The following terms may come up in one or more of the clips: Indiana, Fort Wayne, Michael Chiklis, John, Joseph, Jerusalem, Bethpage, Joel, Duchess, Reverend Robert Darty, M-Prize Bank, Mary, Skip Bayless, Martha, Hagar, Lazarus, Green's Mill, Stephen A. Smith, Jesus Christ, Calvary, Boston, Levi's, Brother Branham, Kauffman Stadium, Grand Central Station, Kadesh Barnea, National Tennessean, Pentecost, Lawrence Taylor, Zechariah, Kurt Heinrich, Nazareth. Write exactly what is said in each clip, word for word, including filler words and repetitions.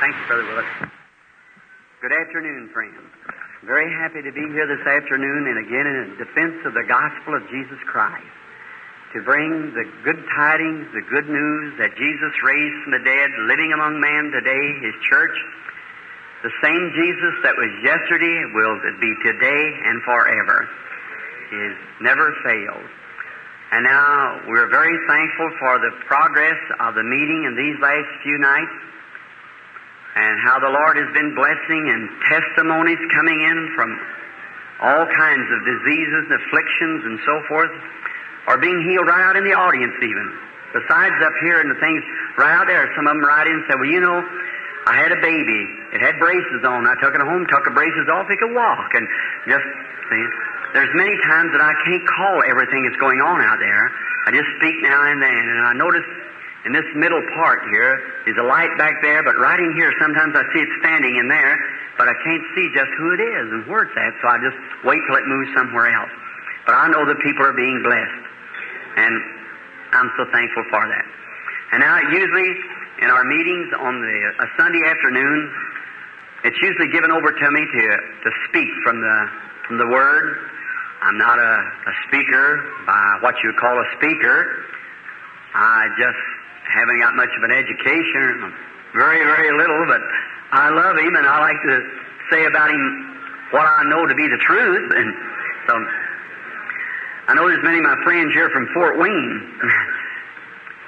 Thank you, Brother Willis. Good afternoon, friends. Very happy to be here this afternoon, and again in defense of the gospel of Jesus Christ, to bring the good tidings, the good news that Jesus raised from the dead, living among man today, His church. The same Jesus that was yesterday will be today and forever. He never fails. And now we're very thankful for the progress of the meeting in these last few nights, and how the Lord has been blessing and testimonies coming in from all kinds of diseases and afflictions and so forth, are being healed right out in the audience even. Besides up here and the things right out there, some of them right in and said, well, you know, I had a baby. It had braces on. I took it home, took the braces off. It could walk. And just, see, there's many times that I can't call everything that's going on out there. I just speak now and then, and I notice in this middle part here is a light back there, but right in here sometimes I see it standing in there, but I can't see just who it is and where it's at, so I just wait till it moves somewhere else. But I know that people are being blessed, and I'm so thankful for that. And now usually in our meetings on the, a Sunday afternoon, it's usually given over to me to, to speak from the, from the Word. I'm not a, a speaker by what you would call a speaker. I just haven't got much of an education, very, very little, but I love Him, and I like to say about Him what I know to be the truth. And so I know there's many of my friends here from Fort Wayne.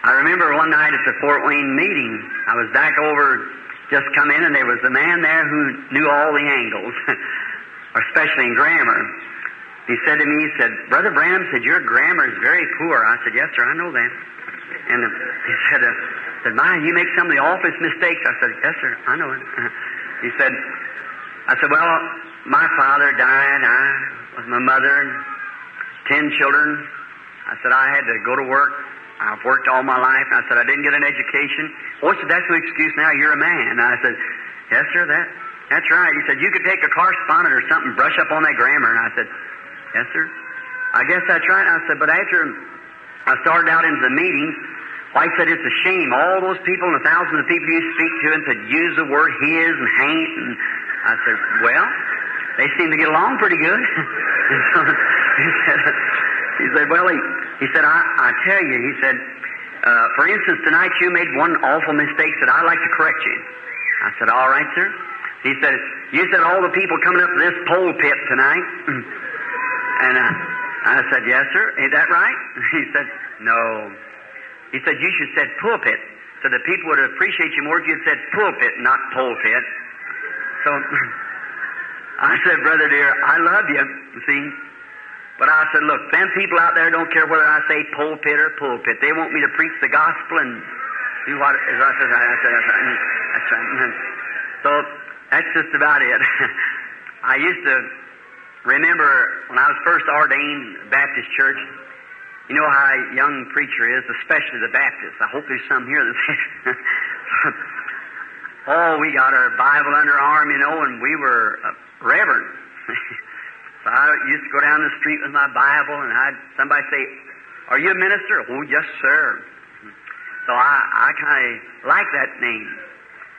I remember one night at the Fort Wayne meeting, I was back over, just come in, and there was a man there who knew all the angles, especially in grammar. He said to me, he said, Brother Branham, said, your grammar is very poor. I said, yes, sir, I know that. And he said, uh, said, my, you make some of the office mistakes. I said, yes, sir, I know it. He said, I said, well, my father died. I was my mother and ten children. I said, I had to go to work. I've worked all my life. I said, I didn't get an education. Well, he said, that's no excuse now. You're a man. I said, yes, sir, that, that's right. He said, you could take a correspondent or something, brush up on that grammar. And I said, yes, sir, I guess that's right. I said, but after I started out into the meetings, I said, it's a shame. All those people and the thousands of people you speak to and said, use the word his and hain't. And I said, well, they seem to get along pretty good. he, said, he said, well, he, he said, I, I tell you, he said, uh, for instance, tonight you made one awful mistake that I'd like to correct you. I said, all right, sir. He said, you said all the people coming up to this pole pit tonight. And I, I said, yes, sir. Ain't that right? He said, no. He said, you should have said pulpit, so the people would appreciate you more if you had said pulpit, not pulpit. So I said, Brother dear, I love you, you see. But I said, look, them people out there don't care whether I say pulpit or pulpit. They want me to preach the gospel and do what I said. I said, that's right. That's right. So that's just about it. I used to remember when I was first ordained in the Baptist church, you know how a young preacher is, especially the Baptists. I hope there's some here that oh, we got our Bible under our arm, you know, and we were uh, reverent. So I used to go down the street with my Bible, and I'd somebody say, are you a minister? Oh, yes, sir. So I, I kind of like that name.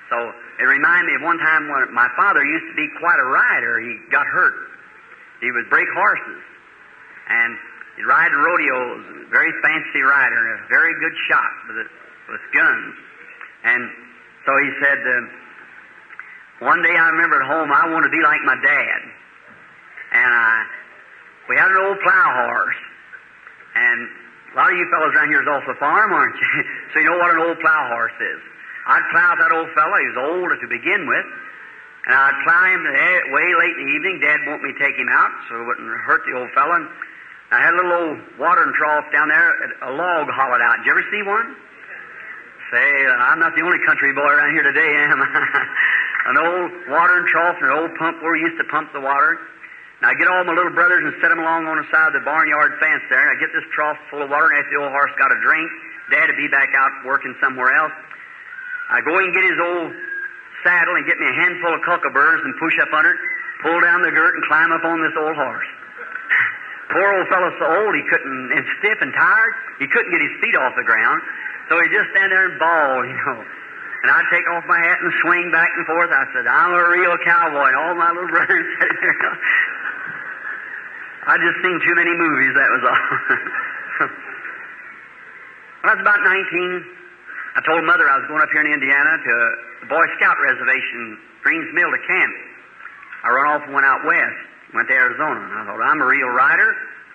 So it reminded me of one time when my father used to be quite a rider. He got hurt. He would break horses, and he'd ride rodeos, very fancy rider, a very good shot with, a, with guns. And so he said, uh, one day I remember at home, I want to be like my dad. And I, we had an old plow horse, and a lot of you fellows around here is off the farm, aren't you? So you know what an old plow horse is. I'd plow that old fellow. He was older to begin with. And I'd plow him way late in the evening. Dad wouldn't let me take him out, so it wouldn't hurt the old fella. And I had a little old watering trough down there, a log hollowed out. Did you ever see one? Say, I'm not the only country boy around here today, am I? An old watering trough and an old pump where we used to pump the water. And I'd get all my little brothers and set them along on the side of the barnyard fence there, and I'd get this trough full of water, and after the old horse got a drink, Dad would be back out working somewhere else. I'd go in and get his old saddle and get me a handful of cuckaburs and push up under it, pull down the girt and climb up on this old horse. Poor old fellow, so old he couldn't, and stiff and tired, he couldn't get his feet off the ground, so he'd just stand there and bawl, you know. And I'd take off my hat and swing back and forth. I said, I'm a real cowboy. And all my little brothers said, I just seen too many movies, that was all. When I was about nineteen, I told Mother I was going up here in Indiana to the Boy Scout Reservation, Green's Mill, to camp. I run off and went out west, went to Arizona. And I thought, I'm a real rider.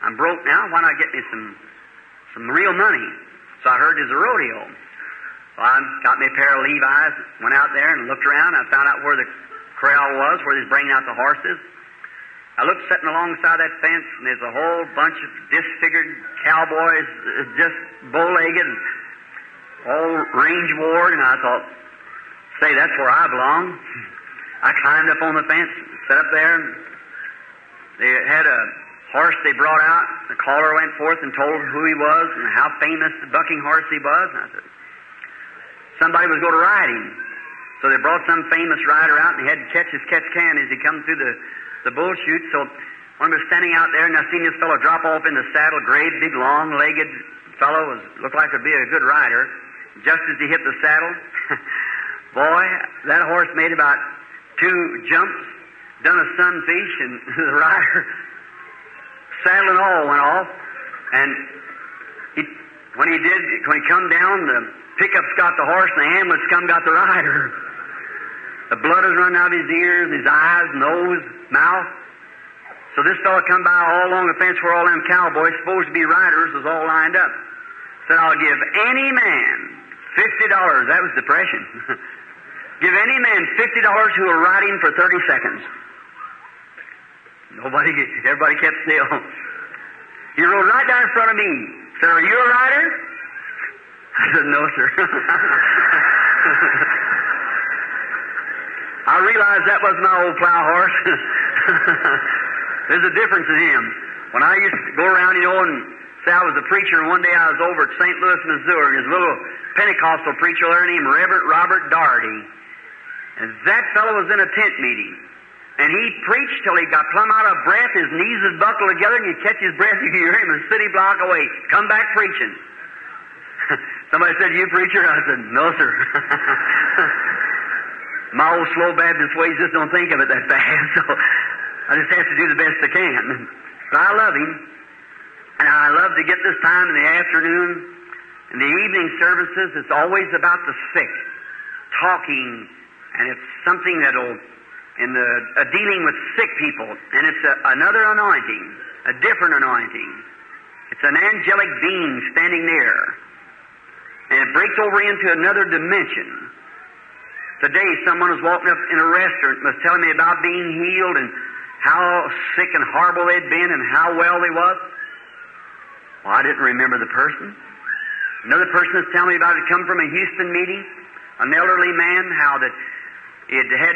I'm broke now. Why not get me some, some real money? So I heard there's a rodeo. So I got me a pair of Levi's, went out there and looked around. I found out where the corral was, where they was bringing out the horses. I looked sitting alongside that fence, and there's a whole bunch of disfigured cowboys, just bow-legged, all range ward, and I thought, say, that's where I belong. I climbed up on the fence, sat up there, and they had a horse they brought out. The caller went forth and told who he was and how famous the bucking horse he was, and I said, somebody was going to ride him. So they brought some famous rider out, and he had to catch his catch can as he come through the, the bull chute. So when I was standing out there, and I seen this fellow drop off in the saddle, great, big, long-legged fellow, was, looked like he'd be a good rider. Just as he hit the saddle, boy, that horse made about two jumps, done a sunfish, and the rider, saddle and all, went off. And he, when he did, when he come down, the pickup's got the horse, and the ambulance come got the rider. The blood is running out of his ears, his eyes, nose, mouth. So this fellow come by all along the fence where all them cowboys, supposed to be riders, was all lined up. Said, I'll give any man fifty dollars. That was depression. Give any man fifty dollars who will ride him for thirty seconds. Nobody, everybody kept still. He rode right down in front of me. Said, are you a rider? I said, no, sir. I realized that was my old plow horse. There's a difference in him. When I used to go around, you know, and say I was a preacher, and one day I was over at Saint Louis, Missouri, and his little Pentecostal preacher there named Reverend Robert Daugherty. And that fellow was in a tent meeting. And he preached till he got plumb out of breath, his knees was buckled together, and you catch his breath, you could hear him a city block away. Come back preaching. Somebody said, you preacher? I said, no, sir. My old slow Baptist ways just don't think of it that fast, so I just have to do the best I can. But I love him, and I love to get this time in the afternoon and the evening services. It's always about the sick, talking, and it's something that'll, in the uh, dealing with sick people, and it's a, another anointing, a different anointing. It's an angelic being standing there. And it breaks over into another dimension. Today, someone was walking up in a restaurant and was telling me about being healed and how sick and horrible they'd been and how well they was. Well, I didn't remember the person. Another person was telling me about it, come from a Houston meeting, an elderly man, how that he had had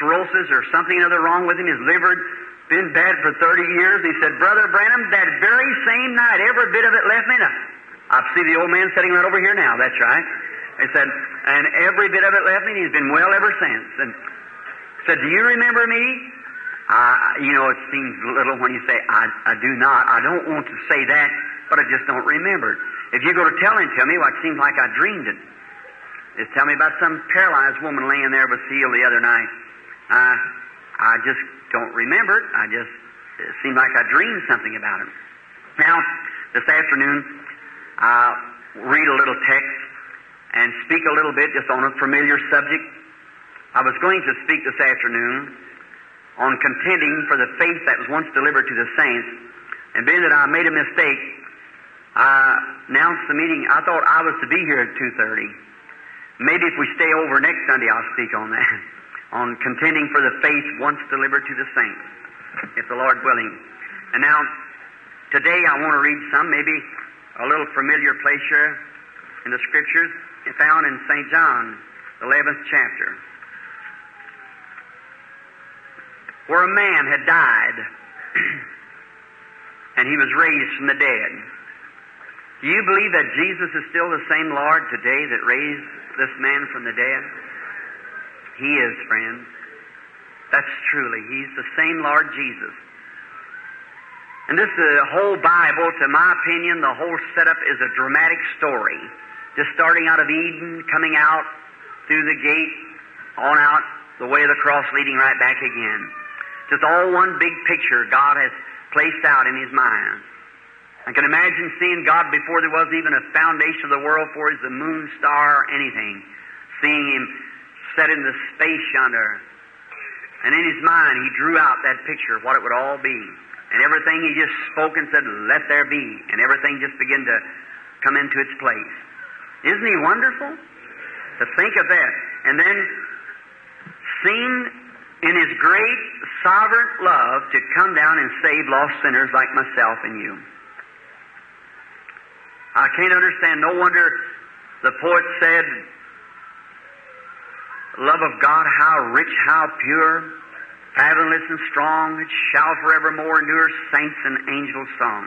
cirrhosis or something or other wrong with him, his liver been bad for thirty years. He said, Brother Branham, that very same night, every bit of it left me. Now, I see the old man sitting right over here now. That's right. He said, and every bit of it left me, and he's been well ever since. And said, do you remember me? I, you know, it seems little when you say, I, I do not. I don't want to say that, but I just don't remember it. If you go to tell him to me, well, it seems like I dreamed it. Just tell me about some paralyzed woman laying there with seal the other night. I, I just don't remember it. I just, it seemed like I dreamed something about it. Now, this afternoon, I'll read a little text and speak a little bit just on a familiar subject. I was going to speak this afternoon on contending for the faith that was once delivered to the saints. And being that I made a mistake, I announced the meeting. I thought I was to be here at two thirty. Maybe if we stay over next Sunday, I'll speak on that, on contending for the faith once delivered to the saints, if the Lord willing. And now, today I want to read some, maybe a little familiar place here in the Scriptures, found in Saint John, the eleventh chapter, where a man had died, and he was raised from the dead. Do you believe that Jesus is still the same Lord today that raised this man from the dead? He is, friends. That's truly, He's the same Lord Jesus. And this uh, whole Bible, to my opinion, the whole setup is a dramatic story. Just starting out of Eden, coming out to through the gate, on out the way of the cross, leading right back again. Just all one big picture God has placed out in His mind. I can imagine seeing God before there was even a foundation of the world, for His the moon, star, or anything. Seeing Him set in the space yonder. And in His mind, He drew out that picture of what it would all be. And everything He just spoke and said, let there be. And everything just began to come into its place. Isn't He wonderful? To think of that. And then, seen in His great sovereign love to come down and save lost sinners like myself and you. I can't understand. No wonder the poet said, love of God, how rich, how pure, fathomless and strong, it shall forevermore endure saints and angels' song.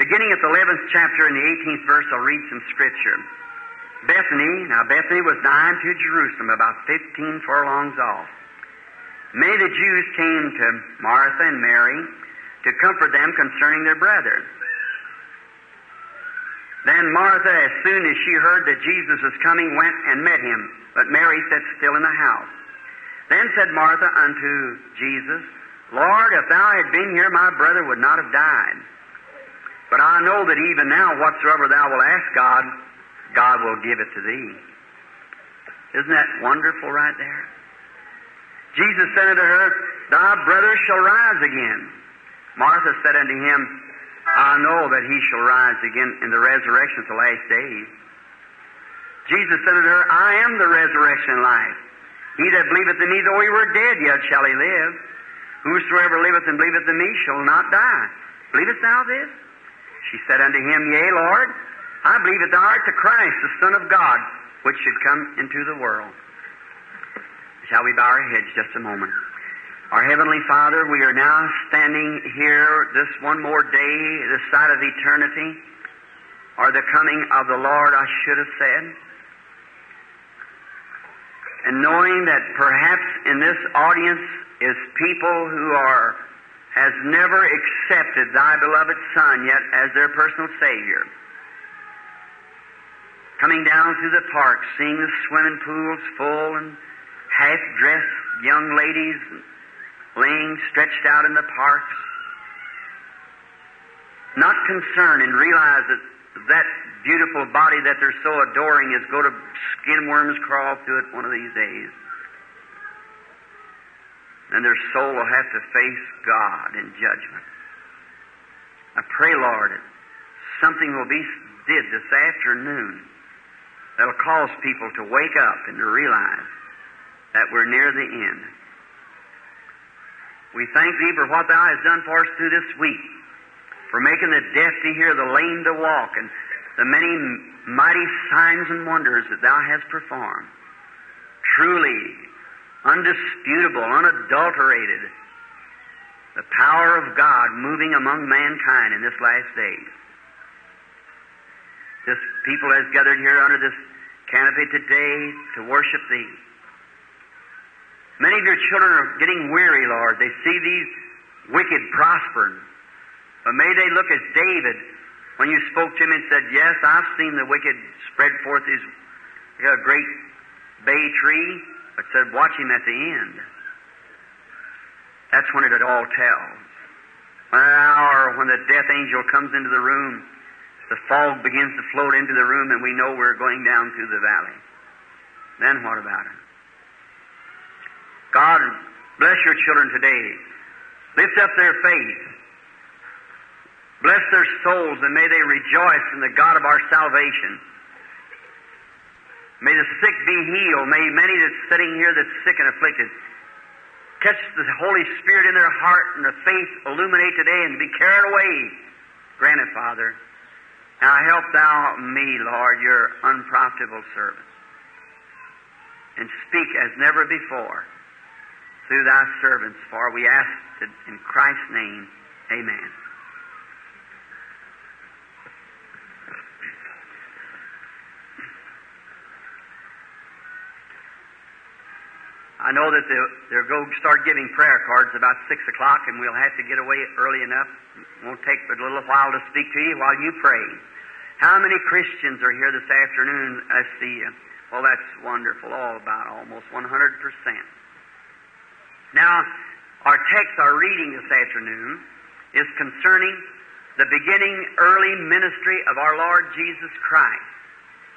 Beginning at the eleventh chapter in the eighteenth verse, I'll read some scripture. Bethany, now Bethany was nigh to Jerusalem, about fifteen furlongs off. Many of the Jews came to Martha and Mary to comfort them concerning their brethren. Then Martha, as soon as she heard that Jesus was coming, went and met Him, but Mary sat still in the house. Then said Martha unto Jesus, Lord, if Thou had been here, my brother would not have died. But I know that even now whatsoever Thou wilt ask God, God will give it to thee. Isn't that wonderful right there? Jesus said unto her, Thy brother shall rise again. Martha said unto Him, I know that he shall rise again in the resurrection at the last days. Jesus said unto her, I am the resurrection and life. He that believeth in me, though he were dead, yet shall he live. Whosoever liveth and believeth in me shall not die. Believest thou this? She said unto Him, Yea, Lord, I believe that Thou art the Christ, the Son of God, which should come into the world. Shall we bow our heads just a moment? Our Heavenly Father, we are now standing here this one more day, this side of eternity, or the coming of the Lord, I should have said. And knowing that perhaps in this audience is people who are has never accepted Thy beloved Son yet as their personal Savior. Coming down through the park, seeing the swimming pools full and half-dressed young ladies laying stretched out in the parks, not concerned and realize that that beautiful body that they're so adoring is going to skinworms crawl through it one of these days. And their soul will have to face God in judgment. I pray, Lord, that something will be did this afternoon that will cause people to wake up and to realize that we're near the end. We thank Thee for what Thou hast done for us through this week, for making the deaf to hear, the lame to walk, and the many mighty signs and wonders that Thou hast performed. Truly, undisputable, unadulterated, the power of God moving among mankind in this last day. This people has gathered here under this canopy today to worship Thee. Many of Your children are getting weary, Lord. They see these wicked prospering. But may they look as David, when You spoke to him and said, Yes, I've seen the wicked spread forth his a great bay tree, but said, watch him at the end. That's when it all tells. When an hour when the death angel comes into the room, the fog begins to float into the room and we know we're going down through the valley. Then what about it? God, bless Your children today. Lift up their faith. Bless their souls, and may they rejoice in the God of our salvation. May the sick be healed. May many that's sitting here that's sick and afflicted catch the Holy Spirit in their heart and the faith illuminate today and be carried away. Grant it, Father. Now help Thou me, Lord, Your unprofitable servant, and speak as never before through Thy servants, for we ask it in Christ's name. Amen. I know that they're going to start giving prayer cards about six o'clock, and we'll have to get away early enough. It won't take but a little while to speak to you while you pray. How many Christians are here this afternoon? I see Well, that's wonderful, all about almost one hundred percent. Now, our text, our reading this afternoon, is concerning the beginning early ministry of our Lord Jesus Christ.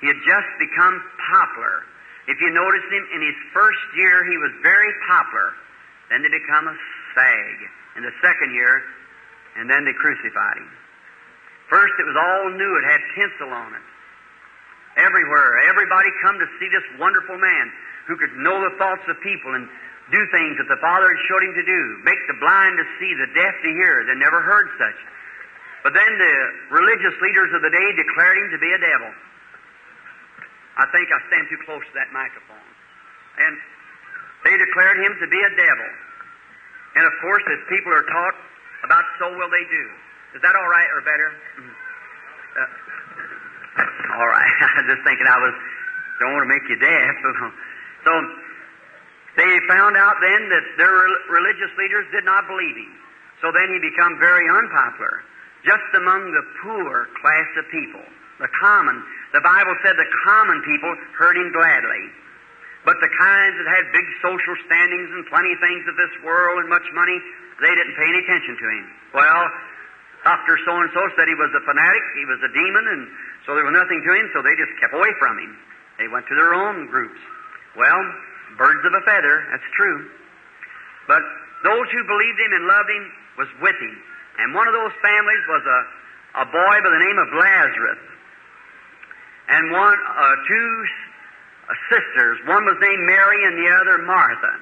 He had just become popular. If you notice him, in his first year, he was very popular. Then they become a fag in the second year, and then they crucified him. First, it was all new. It had tinsel on it. Everywhere, everybody come to see this wonderful man who could know the thoughts of people and do things that the Father had showed him to do, make the blind to see, the deaf to hear. They never heard such. But then the religious leaders of the day declared him to be a devil. I think I stand too close to that microphone. And they declared him to be a devil. And of course, as people are taught about, so will they do. Is that all right or better? Uh, all right. I was just thinking I was, don't want to make you deaf. So they found out then that their religious leaders did not believe him. So then he became very unpopular, just among the poor class of people. The common, the Bible said the common people heard him gladly. But the kinds that had big social standings and plenty of things of this world and much money, they didn't pay any attention to him. Well, Doctor so-and-so said he was a fanatic, he was a demon, and so there was nothing to him, so they just kept away from him. They went to their own groups. Well, birds of a feather, that's true. But those who believed him and loved him was with him. And one of those families was a, a boy by the name of Lazarus. And one, uh, two uh, sisters, one was named Mary and the other Martha.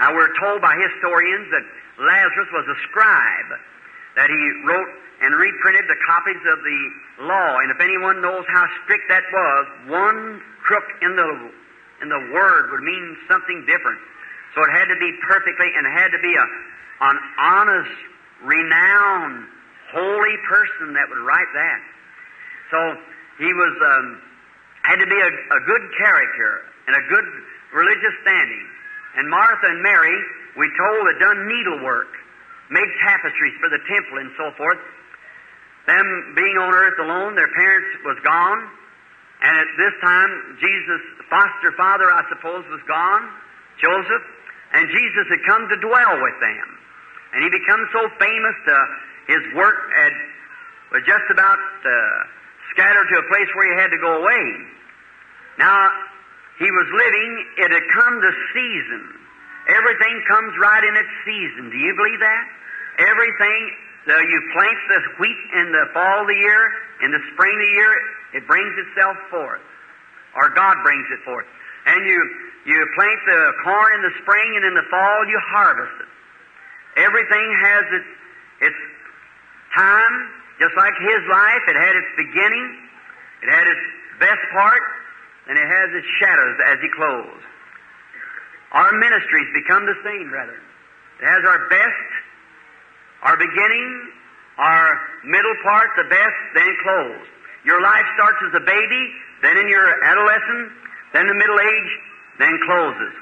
Now, we're told by historians that Lazarus was a scribe, that he wrote and reprinted the copies of the law. And if anyone knows how strict that was, one crook in the, in the word would mean something different. So it had to be perfectly, and it had to be a, an honest, renowned, holy person that would write that. So he was um, had to be a, a good character and a good religious standing. And Martha and Mary, we told, had done needlework, made tapestries for the temple and so forth. Them being on earth alone, their parents was gone, and at this time Jesus' foster father, I suppose, was gone, Joseph, and Jesus had come to dwell with them. And he became so famous, uh, his work had was just about uh, scattered to a place where he had to go away. Now, he was living, it had come to season. Everything comes right in its season. Do you believe that? Everything, uh, you plant the wheat in the fall of the year, in the spring of the year, it brings itself forth, or God brings it forth. And you, you plant the corn in the spring, and in the fall you harvest it. Everything has its, its time, just like his life. It had its beginning, it had its best part, and it has its shadows as he closed. Our ministries become the same, brethren. It has our best, our beginning, our middle part, the best, then closed. Your life starts as a baby, then in your adolescence, then the middle age, then closes.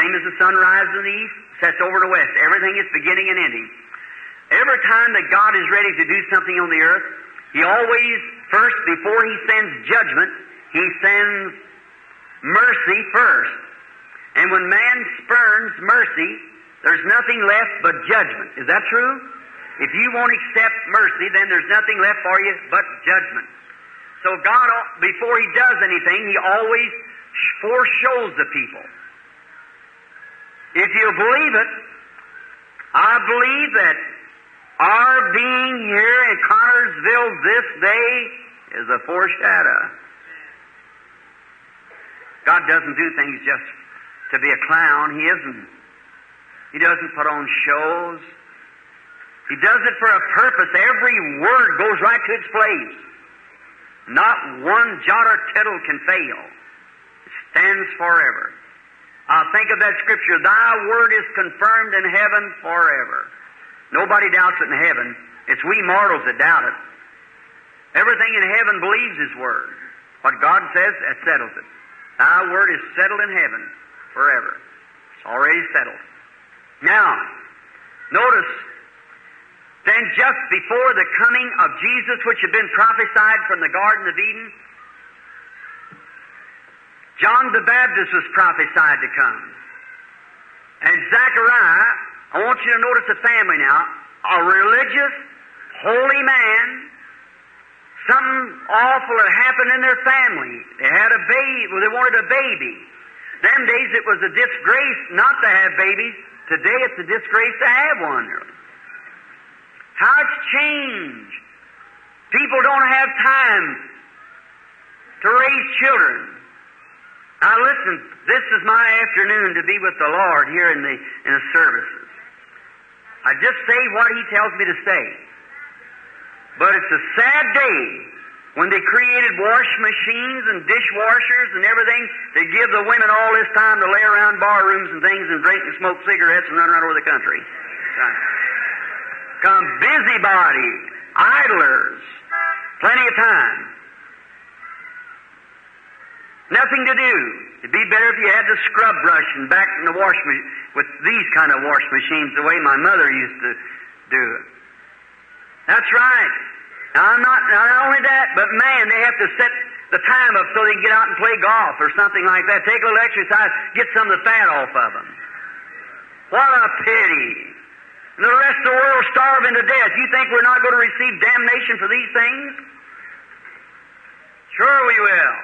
Same as the sun rises in the east, sets over the west. Everything is beginning and ending. Every time that God is ready to do something on the earth, He always, first, before He sends judgment, He sends mercy first. And when man spurns mercy, there's nothing left but judgment. Is that true? If you won't accept mercy, then there's nothing left for you but judgment. So God, before He does anything, He always foreshows the people. If you believe it, I believe that our being here in Connorsville this day is a foreshadow. God doesn't do things just to be a clown. He isn't. He doesn't put on shows. He does it for a purpose. Every word goes right to its place. Not one jot or tittle can fail. It stands forever. I think of that scripture, Thy word is confirmed in heaven forever. Nobody doubts it in heaven. It's we mortals that doubt it. Everything in heaven believes His word. What God says, that settles it. Thy word is settled in heaven forever. It's already settled. Now, notice, then just before the coming of Jesus, which had been prophesied from the Garden of Eden, John the Baptist was prophesied to come. And Zechariah, I want you to notice the family now, a religious, holy man, something awful had happened in their family. They had a baby, well, they wanted a baby. Them days it was a disgrace not to have babies. Today it's a disgrace to have one. How it's changed. People don't have time to raise children. Now listen, this is my afternoon to be with the Lord here in the, in the services. I just say what He tells me to say. But it's a sad day when they created wash machines and dishwashers and everything to give the women all this time to lay around barrooms and things and drink and smoke cigarettes and run around over the country. Right. Come busybodies, idlers, plenty of time. Nothing to do. It'd be better if you had the scrub brush and back in the wash machine with these kind of wash machines the way my mother used to do it. That's right. Now, not, not only that, but man, they have to set the time up so they can get out and play golf or something like that. Take a little exercise, get some of the fat off of them. What a pity. And the rest of the world starving to death. You think we're not going to receive damnation for these things? Sure we will.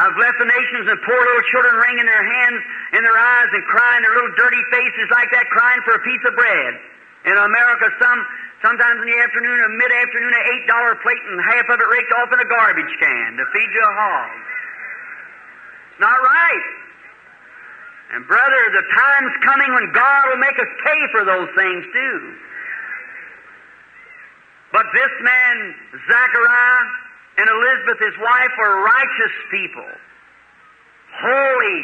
I've left the nations and poor little children wringing their hands in their eyes and crying their little dirty faces like that, crying for a piece of bread. In America, some sometimes in the afternoon or mid-afternoon, an eight dollar plate and half of it raked off in a garbage can to feed you a hog. It's not right. And brother, the time's coming when God will make us pay for those things too. But this man, Zechariah, and Elizabeth, his wife, were righteous people, holy,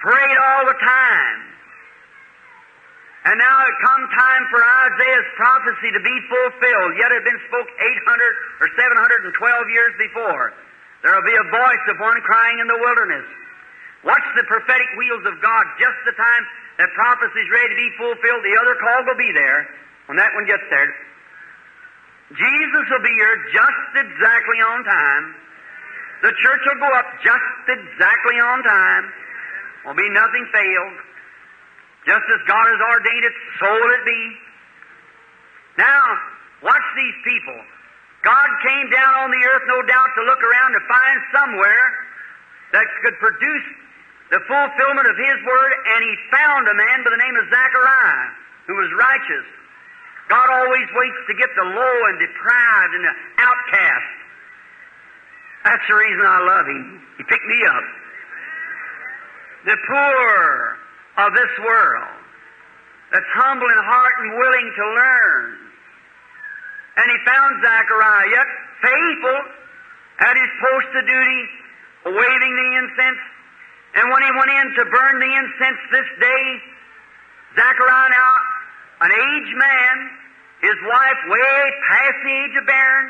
prayed all the time. And now it come time for Isaiah's prophecy to be fulfilled, yet it had been spoken eight hundred or seven hundred twelve years before. There will be a voice of one crying in the wilderness. Watch the prophetic wheels of God. Just the time that prophecy is ready to be fulfilled, the other call will be there when that one gets there. Jesus will be here just exactly on time. The church will go up just exactly on time. Will be nothing failed. Just as God has ordained it, so will it be. Now, watch these people. God came down on the earth, no doubt, to look around to find somewhere that could produce the fulfillment of His Word, and He found a man by the name of Zechariah, who was righteous. God always waits to get the low and deprived and the outcast. That's the reason I love Him. He picked me up. The poor of this world that's humble in heart and willing to learn. And He found Zechariah, yet faithful at his post of duty, waving the incense. And when he went in to burn the incense this day, Zechariah now, an aged man, his wife way past the age of barren.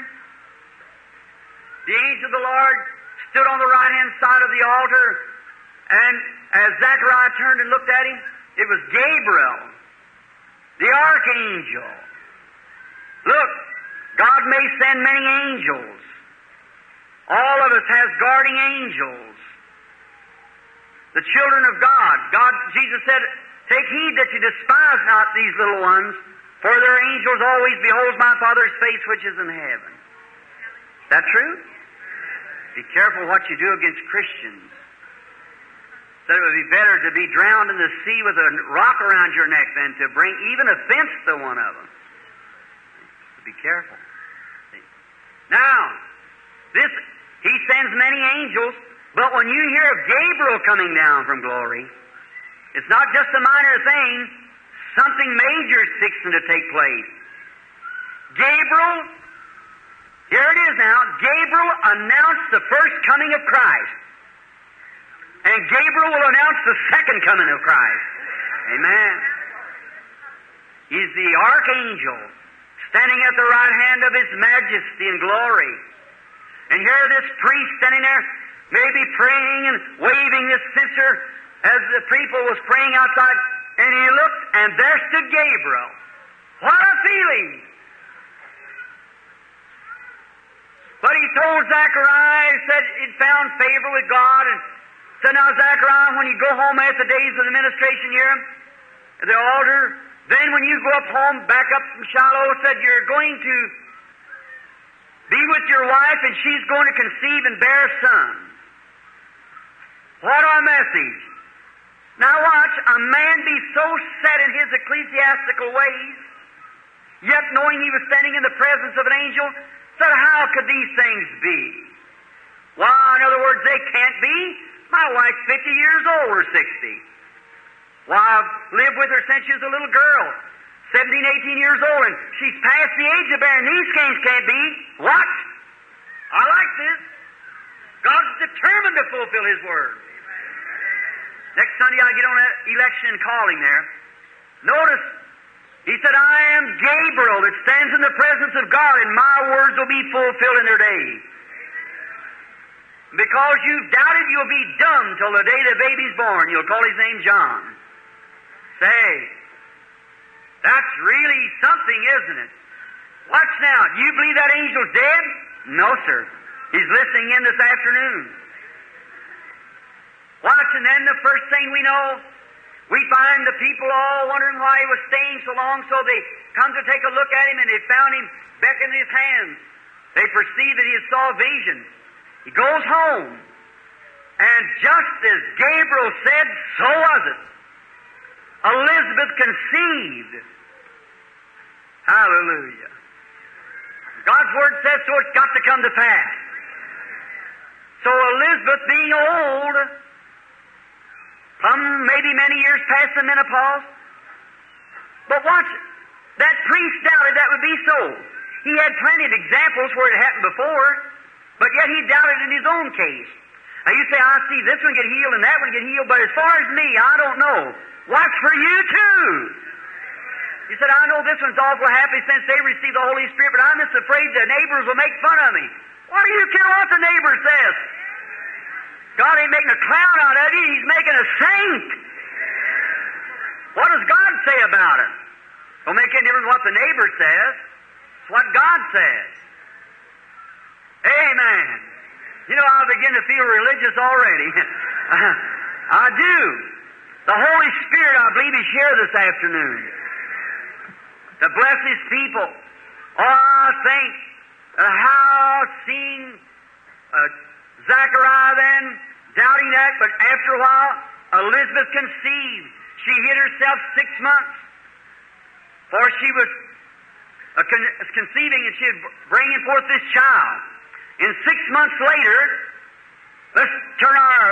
The angel of the Lord stood on the right-hand side of the altar, and as Zechariah turned and looked at him, it was Gabriel, the archangel. Look, God may send many angels. All of us has guarding angels. The children of God. God, Jesus said, "Take heed that you despise not these little ones, for their angels always behold my Father's face which is in heaven." Is that true? Be careful what you do against Christians. That it would be better to be drowned in the sea with a rock around your neck than to bring even offense to one of them. Be careful. Now, this He sends many angels, but when you hear of Gabriel coming down from glory, it's not just a minor thing. Something major is fixing to take place. Gabriel, here it is now, Gabriel announced the first coming of Christ. And Gabriel will announce the second coming of Christ. Amen. He's the archangel standing at the right hand of His majesty in glory. And here this priest standing there, maybe praying and waving this censer, as the people was praying outside, and he looked, and there stood Gabriel. What a feeling! But he told Zechariah, he said it found favor with God. And said, now, Zechariah, when you go home after the days of the ministration here, at the altar, then when you go up home, back up from Shiloh, said you're going to be with your wife, and she's going to conceive and bear a son. What a message. Now watch, a man be so set in his ecclesiastical ways, yet knowing he was standing in the presence of an angel, said, how could these things be? Why, in other words, they can't be. My wife's fifty years old or sixty. Why, I've lived with her since she was a little girl, seventeen, eighteen years old, and she's past the age of bearing. These things can't be. What? I like this. God's determined to fulfill His Word. Next Sunday I get on that election and calling there. Notice, he said, I am Gabriel that stands in the presence of God, and my words will be fulfilled in their day. Because you've doubted, you'll be dumb till the day the baby's born. You'll call his name John. Say, that's really something, isn't it? Watch now. Do you believe that angel's dead? No, sir. He's listening in this afternoon. Watch, and then the first thing we know, we find the people all wondering why he was staying so long, so they come to take a look at him, and they found him beckoning his hands. They perceive that he saw visions. He goes home, and just as Gabriel said, so was it. Elizabeth conceived. Hallelujah. God's Word says so, it's got to come to pass. So Elizabeth, being old, some maybe many years past the menopause, but watch it. That priest doubted that would be so. He had plenty of examples where it happened before, but yet he doubted in his own case. Now you say, I see this one get healed and that one get healed, but as far as me, I don't know. Watch for you too. He said, I know this one's awful happy since they received the Holy Spirit, but I'm just afraid the neighbors will make fun of me. Why do you care what the neighbor says? God ain't making a clown out of you. He's making a saint. What does God say about it? Don't make any difference what the neighbor says. It's what God says. Amen. You know, I begin to feel religious already. I do. The Holy Spirit, I believe, is here this afternoon to bless His people. Oh, I think uh, how seeing uh, Zechariah then, doubting that, but after a while, Elizabeth conceived. She hid herself six months, for she was uh, con- conceiving, and she was bringing forth this child. And six months later, let's turn our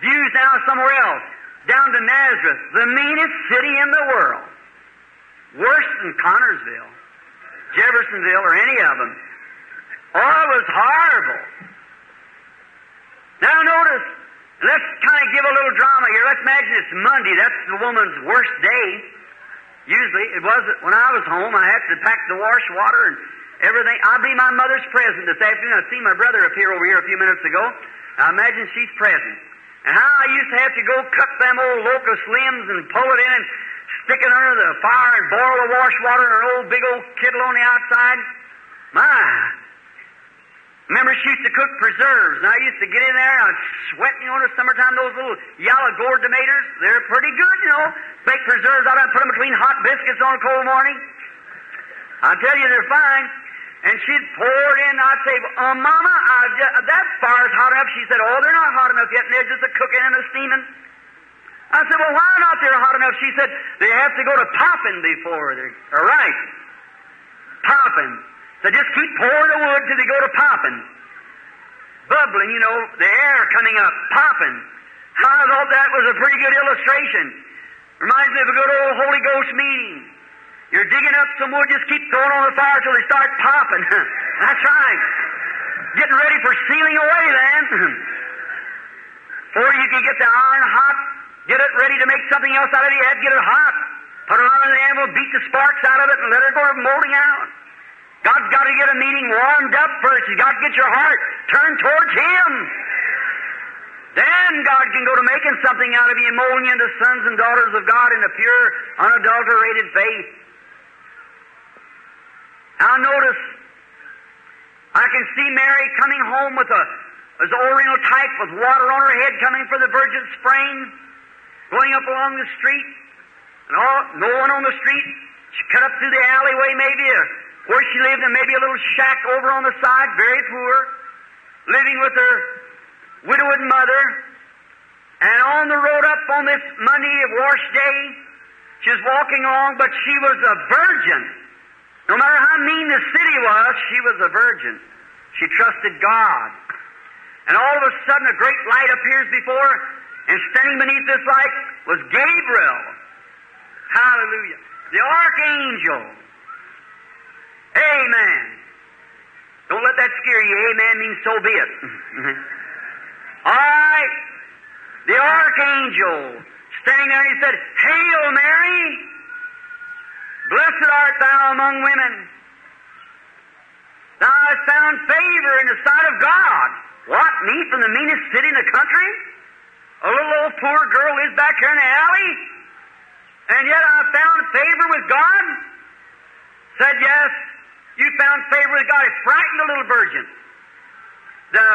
views now somewhere else, down to Nazareth, the meanest city in the world. Worse than Connorsville, Jeffersonville, or any of them. Oh, it was horrible. Now notice, let's kind of give a little drama here. Let's imagine it's Monday. That's the woman's worst day. Usually, it was when I was home. I had to pack the wash water and everything. I believe my mother's present this afternoon. I seen my brother appear over here a few minutes ago. I imagine she's present. And how I used to have to go cut them old locust limbs and pull it in and stick it under the fire and boil the wash water in an old big old kettle on the outside. My. Remember, she used to cook preserves, and I used to get in there, and I'd sweat, you know, in the summertime, those little yellow gourd tomatoes, they're pretty good, you know. Bake preserves out of them, put them between hot biscuits on a cold morning. I tell you, they're fine. And she'd pour it in, and I'd say, oh, Mama, I just, that fire's hot enough. She said, oh, they're not hot enough yet, and they're just a-cooking and a-steaming. I said, well, why not they're hot enough? She said, they have to go to popping before they're all right. Popping. So just keep pouring the wood till they go to popping. Bubbling, you know, the air coming up, popping. I thought that was a pretty good illustration. Reminds me of a good old Holy Ghost meeting. You're digging up some wood, just keep throwing on the fire till they start popping. That's right. Getting ready for sealing away then. Before you can get the iron hot, get it ready to make something else out of it, you have to get it hot. Put it on the anvil, beat the sparks out of it, and let it go molding out. God's got to get a meeting warmed up first. He's got to get your heart turned towards Him. Then God can go to making something out of you, molding you into sons and daughters of God in a pure, unadulterated faith. Now notice, I can see Mary coming home with a, as Oriental type, with water on her head, coming for the virgin spring, going up along the street, and all, no one on the street. She cut up through the alleyway, maybe, or where she lived, and maybe a little shack over on the side, very poor, living with her widowed mother. And on the road up on this Monday of wash day, she was walking along, but she was a virgin. No matter how mean the city was, she was a virgin. She trusted God. And all of a sudden, a great light appears before her, and standing beneath this light was Gabriel. Hallelujah. The archangel. Amen. Don't let that scare you. Amen means so be it. All right. The archangel standing there, and he said, "Hail Mary, blessed art thou among women. Thou hast found favor in the sight of God." What? Me from the meanest city in the country? A little old poor girl is back here in the alley? And yet I found favor with God? Said, yes, you found favor with God. It frightened the little virgin. The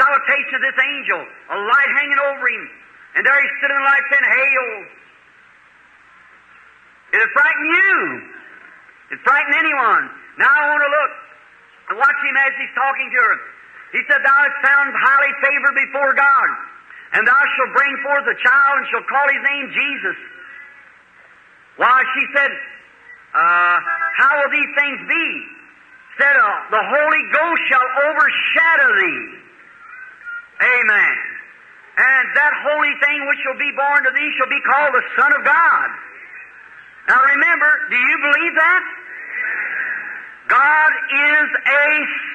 salutation of this angel, a light hanging over him. And there he stood in the light saying, "Hail." It'll frighten you. It'll frighten anyone. Now I want to look and watch him as he's talking to her. He said, "Thou hast found highly favor before God, and thou shalt bring forth a child and shalt call his name Jesus." Why, she said, uh, "How will these things be?" Said, uh, "The Holy Ghost shall overshadow thee." Amen. "And that holy thing which shall be born to thee shall be called the Son of God." Now remember, do you believe that? God is a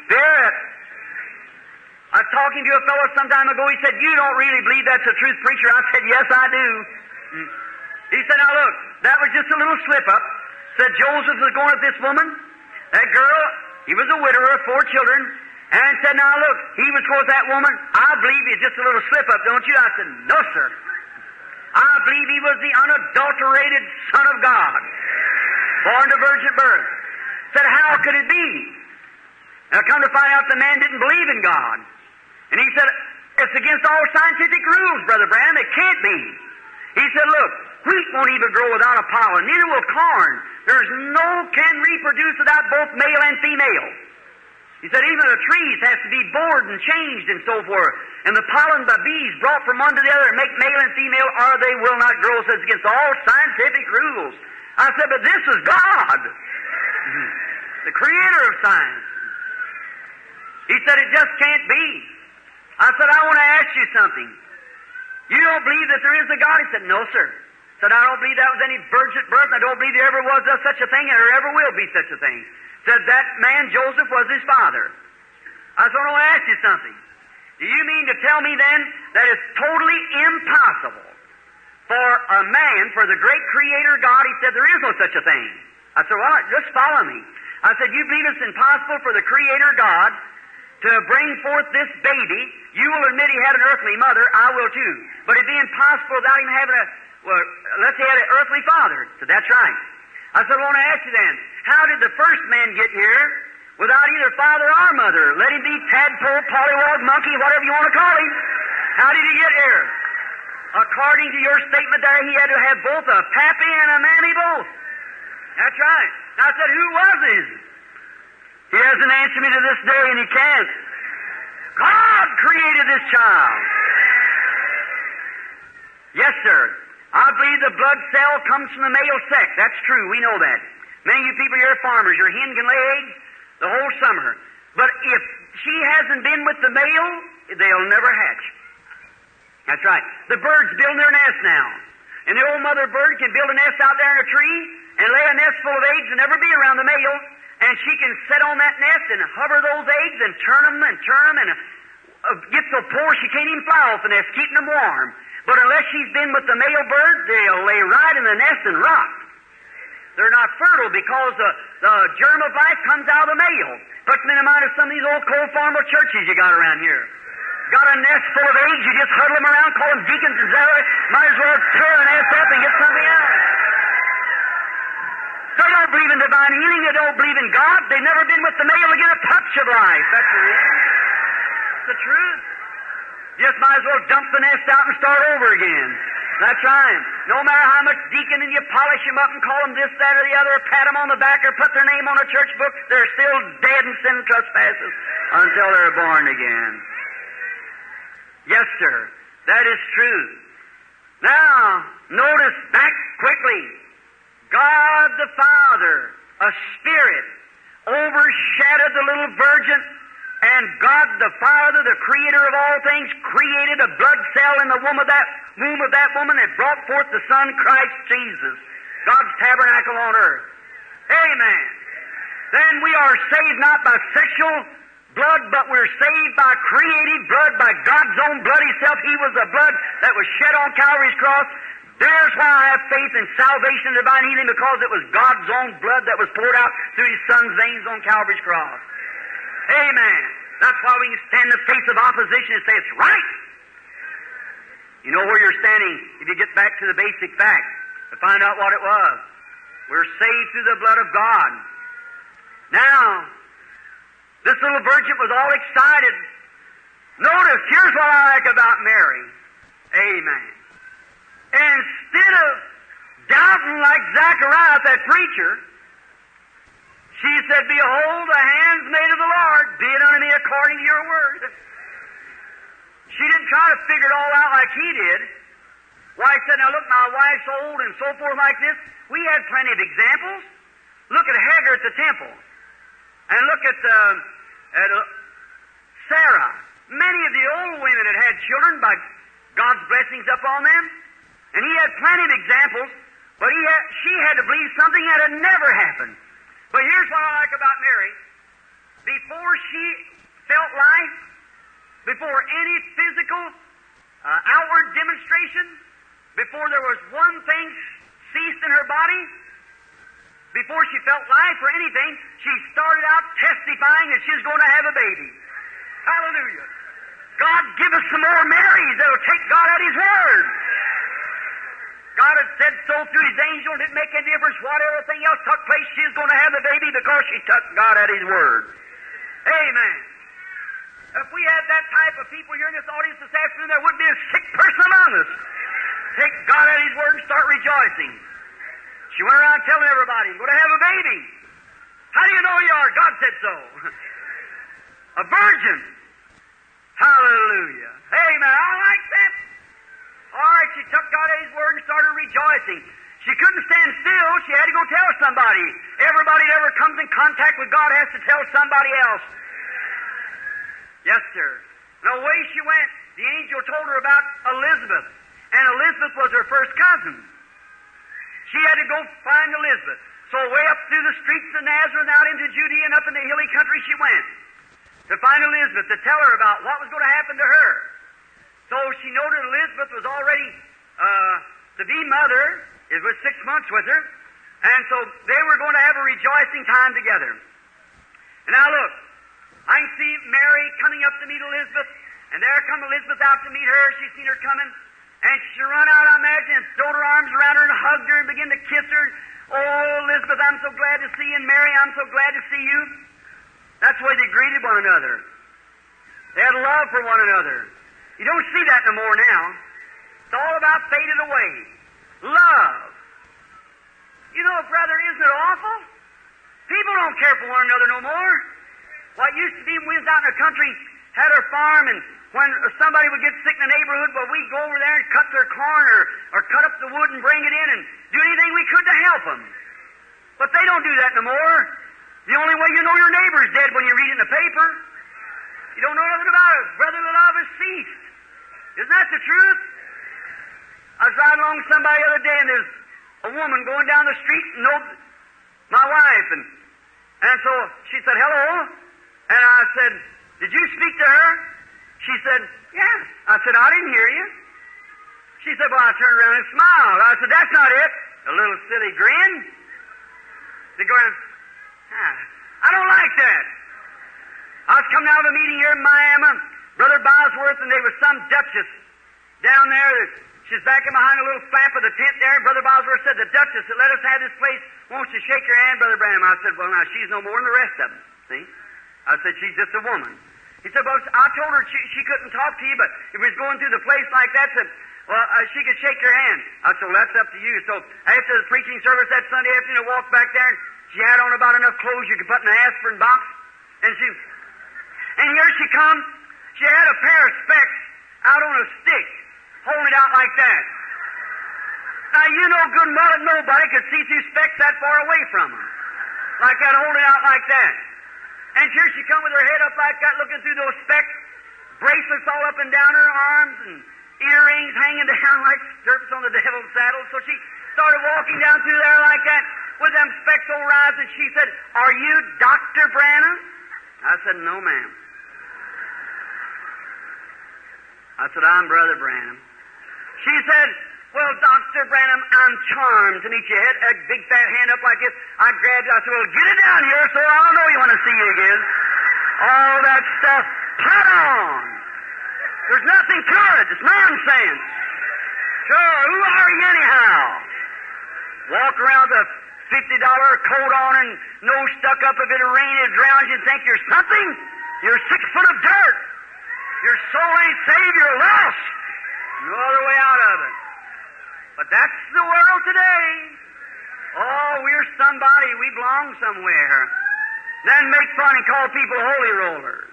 spirit. I was talking to a fellow some time ago. He said, "You don't really believe that's the truth, preacher." I said, "Yes, I do." He said, "Now look, that was just a little slip-up." Said Joseph was going at this woman, that girl. He was a widower of four children. And said, "Now look, he was going at that woman. I believe it's just a little slip-up, don't you?" I said, "No, sir. I believe he was the unadulterated Son of God, born to virgin birth." Said, "How could it be?" Now come to find out the man didn't believe in God. And he said, "It's against all scientific rules, Brother Branham. It can't be." He said, "Look, wheat won't even grow without a pollen. Neither will corn. There's no can reproduce without both male and female." He said, "Even the trees have to be bored and changed and so forth. And the pollen by bees brought from one to the other and make male and female, or they will not grow." So it's against all scientific rules. I said, "But this is God, the creator of science." He said, "It just can't be." I said, "I want to ask you something. You don't believe that there is a God?" He said, "No, sir." He said, "I don't believe that was any virgin birth. I don't believe there ever was such a thing, and there ever will be such a thing." He said, "That man, Joseph, was his father." I said, "I want to ask you something. Do you mean to tell me then that it's totally impossible for a man, for the great creator God?" He said, "There is no such a thing." I said, "Well, just follow me." I said, "You believe it's impossible for the creator God to bring forth this baby? You will admit he had an earthly mother. I will too. But it'd be impossible without him having a, well, unless he had an earthly father." So that's right. I said, "I want to ask you then, how did the first man get here without either father or mother? Let him be tadpole, pollywog, monkey, whatever you want to call him. How did he get here? According to your statement there, he had to have both a pappy and a mammy both." That's right. I said, "Who was he?" He hasn't answered me to this day, and he can't. God created this child. Yes, sir. I believe the blood cell comes from the male sex. That's true. We know that. Many of you people, you're farmers. Your hen can lay eggs the whole summer. But if she hasn't been with the male, they'll never hatch. That's right. The birds build their nest now. And the old mother bird can build a nest out there in a tree and lay a nest full of eggs and never be around the male. And she can sit on that nest and hover those eggs and turn them and turn them and uh, get so poor she can't even fly off the nest, keeping them warm. But unless she's been with the male bird, they'll lay right in the nest and rot. They're not fertile because the, the germ of life comes out of the male. Puts me in the mind of some of these old cold formal churches you got around here. Got a nest full of eggs, you just huddle them around, call them deacons and zealots. Might as well tear an ass up and get something else. They don't believe in divine healing, they don't believe in God, they've never been with the male to get a touch of life. That's the reason. That's the truth. Just might as well dump the nest out and start over again. That's right. No matter how much deaconing you polish them up and call them this, that, or the other, or pat them on the back, or put their name on a church book, they're still dead in sin and trespasses until they're born again. Yes, sir. That is true. Now, notice back quickly. God the Father, a spirit, overshadowed the little virgin, and God the Father, the creator of all things, created a blood cell in the womb of that, womb of that woman that brought forth the Son, Christ Jesus, God's tabernacle on earth. Amen. Then we are saved not by sexual blood, but we're saved by created blood, by God's own blood Himself. He was the blood that was shed on Calvary's cross. There's why I have faith in salvation and divine healing, because it was God's own blood that was poured out through His Son's veins on Calvary's cross. Amen. That's why we can stand in the face of opposition and say, it's right. You know where you're standing if you get back to the basic fact to find out what it was. We're saved through the blood of God. Now, this little virgin was all excited. Notice, here's what I like about Mary. Amen. Instead of doubting like Zechariah, that preacher, she said, behold, the handmaid of the Lord, be it unto me according to your word. She didn't try to figure it all out like he did. Why, he said, now look, my wife's old and so forth like this. We had plenty of examples. Look at Hagar at the temple. And look at, uh, at uh, Sarah. Many of the old women had had children by God's blessings upon them. And he had plenty of examples, but he had, she had to believe something that had never happened. But here's what I like about Mary. Before she felt life, before any physical uh, outward demonstration, before there was one thing ceased in her body, before she felt life or anything, she started out testifying that she was going to have a baby. Hallelujah. God, give us some more Marys that will take God at His word. God had said so through His angel, and it didn't make any difference what everything else took place. She was going to have the baby because she took God at His word. Amen. If we had that type of people here in this audience this afternoon, there wouldn't be a sick person among us. Take God at His word and start rejoicing. She went around telling everybody, I'm going to have a baby. How do you know you are? God said so. A virgin. Hallelujah. Amen. I like that. All right, she took God at His word and started rejoicing. She couldn't stand still. She had to go tell somebody. Everybody that ever comes in contact with God has to tell somebody else. Yes, sir. And away she went. The angel told her about Elizabeth, and Elizabeth was her first cousin. She had to go find Elizabeth. So way up through the streets of Nazareth, out into Judea, and up in the hilly country she went to find Elizabeth, to tell her about what was going to happen to her. So she noted Elizabeth was already uh, to be mother. It was six months with her. And so they were going to have a rejoicing time together. And now look, I can see Mary coming up to meet Elizabeth. And there come Elizabeth out to meet her. She's seen her coming. And she run out, I imagine, and threw her arms around her and hugged her and began to kiss her. Oh, Elizabeth, I'm so glad to see you. And Mary, I'm so glad to see you. That's the way they greeted one another. They had love for one another. You don't see that no more now. It's all about faded away. Love. You know, brother, isn't it awful? People don't care for one another no more. What used to be when we was out in the country, had our farm, and when somebody would get sick in the neighborhood, well, we'd go over there and cut their corn or, or cut up the wood and bring it in and do anything we could to help them. But they don't do that no more. The only way you know your neighbor's dead when you read it in the paper. You don't know nothing about it. Brotherly love has ceased. Isn't that the truth? I was riding along somebody the other day, and there's a woman going down the street, and no, my wife, and and so she said, hello, and I said, did you speak to her? She said, yes. I said, I didn't hear you. She said, well, I turned around and smiled. I said, that's not it. A little silly grin. They're going, ah, I don't like that. I was coming out of a meeting here in Miami, Brother Bosworth, and there was some Duchess down there that She's backing behind a little flap of the tent there, and Brother Bosworth said, "The Duchess that let us have this place wants to shake your hand, Brother Branham." I said, "Well, now, she's no more than the rest of them, see?" I said, "She's just a woman." He said, "Well, I told her she, she couldn't talk to you, but if we was going through the place like that, said, well, uh, she could shake your hand." I said, "Well, that's up to you." So after the preaching service that Sunday afternoon, I walked back there, and she had on about enough clothes you could put in an aspirin box, and she, and here she comes. She had a pair of specs out on a stick, holding it out like that. Now, you know good and well that nobody could see through specs that far away from them, like that, holding out like that. And here she come with her head up like that, looking through those specs, bracelets all up and down her arms, and earrings hanging down like stirrups on the devil's saddle. So she started walking down through there like that, with them specs all rise, and she said, "Are you Doctor Branham?" I said, "No, ma'am." I said, "I'm Brother Branham." She said, "Well, Doctor Branham, I'm charmed to meet you." Had a big fat hand up like this. I grabbed it. I said, "Well, get it down here, so I'll know you want to see you again." All that stuff, put on. There's nothing to it. It's nonsense. Sure, who are you anyhow? Walk around with a fifty dollar coat on and nose stuck up. If it rained, it drowns you, think you're something. You're six foot of dirt. Your soul ain't saved. You're lost. No other way out of it. But that's the world today. Oh, we're somebody. We belong somewhere. Then make fun and call people holy rollers.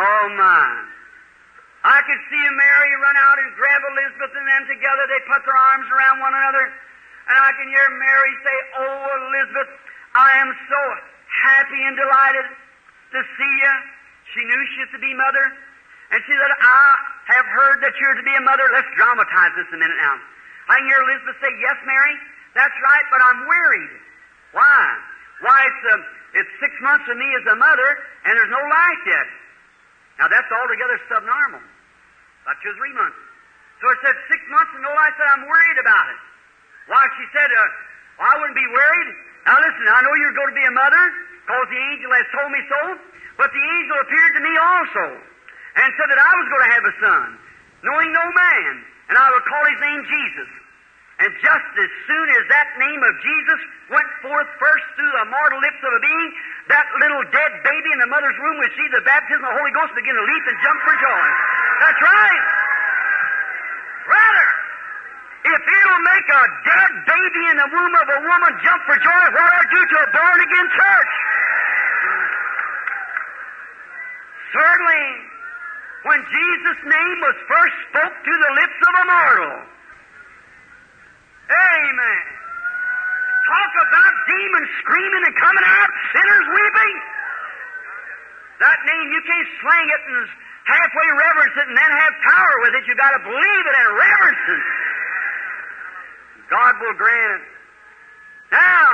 Oh, my. I could see Mary run out and grab Elizabeth, and them together they put their arms around one another. And I can hear Mary say, "Oh, Elizabeth, I am so happy and delighted to see you." She knew she was to be mother. And she said, "I have heard that you're to be a mother." Let's dramatize this a minute now. I can hear Elizabeth say, "Yes, Mary, that's right, but I'm wearied." Why? Why, it's, um, it's six months of me as a mother, and there's no life yet. Now, that's altogether subnormal. About two or three months. So it said six months and no life. I said, "I'm worried about it." Why? She said, uh, well, I wouldn't be worried. Now, listen, I know you're going to be a mother, because the angel has told me so, but the angel appeared to me also, and said that I was going to have a son, knowing no man, and I would call his name Jesus. And just as soon as that name of Jesus went forth first through the mortal lips of a being, that little dead baby in the mother's womb would see the baptism of the Holy Ghost begin to leap and jump for joy. That's right. Brother, if it'll make a dead baby in the womb of a woman jump for joy, what will it do to a born-again church? Certainly, when Jesus' name was first spoke to the lips of a mortal. Amen. Talk about demons screaming and coming out, sinners weeping. That name, you can't slang it and halfway reverence it and then have power with it. You've got to believe it and reverence it. God will grant it. Now,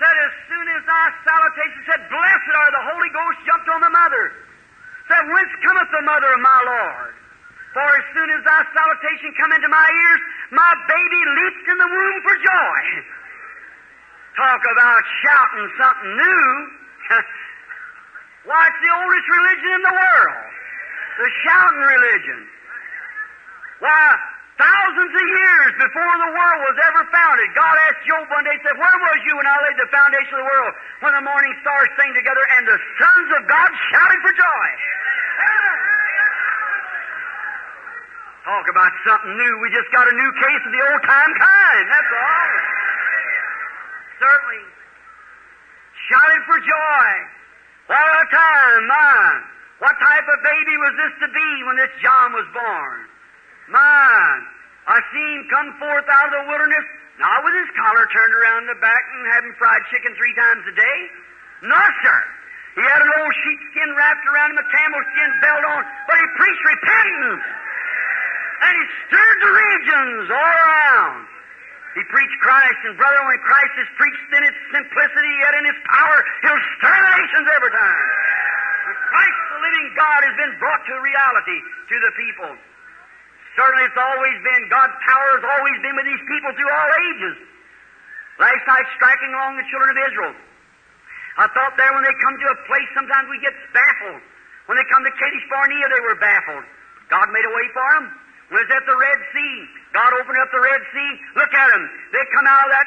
said, as soon as thy salutation, said, "Blessed are the Holy Ghost," jumped on the mother. Said, "Whence cometh the mother of my Lord? For as soon as thy salutation come into my ears, my baby leaped in the womb for joy." Talk about shouting something new. Why, it's the oldest religion in the world, the shouting religion. Why, thousands of years before the world was ever founded, God asked Job one day, said, "Where was you when I laid the foundation of the world, when the morning stars sang together and the sons of God shouted for joy?" Amen. Talk about something new. We just got a new case of the old-time kind. That's all. Certainly. Shouted for joy. What a time, my. What type of baby was this to be when this John was born? Mine, I see him come forth out of the wilderness, not with his collar turned around the back and having fried chicken three times a day. No, sir. He had an old sheepskin wrapped around him, a camel skin belt on, but he preached repentance. And he stirred the regions all around. He preached Christ, and brother, when Christ is preached in its simplicity, yet in his power, he'll stir the nations every time. And Christ, the living God, has been brought to reality to the people. Certainly it's always been. God's power has always been with these people through all ages. Last night, striking along the children of Israel, I thought there when they come to a place, sometimes we get baffled. When they come to Kadesh Barnea, they were baffled. God made a way for them. was at the Red Sea. God opened up the Red Sea. Look at them. They come out of that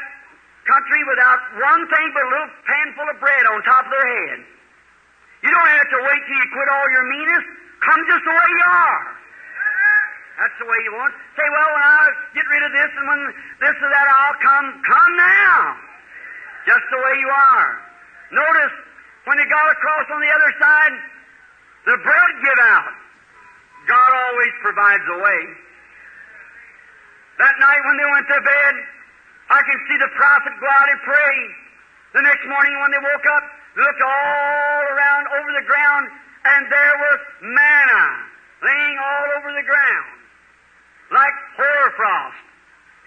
country without one thing but a little handful of bread on top of their head. You don't have to wait till you quit all your meanness. Come just the way you are. That's the way you want. Say, well, when I get rid of this and when this or that, I'll come. Come now. Just the way you are. Notice, when they got across on the other side, the bread give out. God always provides a way. That night when they went to bed, I could see the prophet go out and pray. The next morning when they woke up, they looked all around over the ground, and there was manna laying all over the ground, like hoarfrost.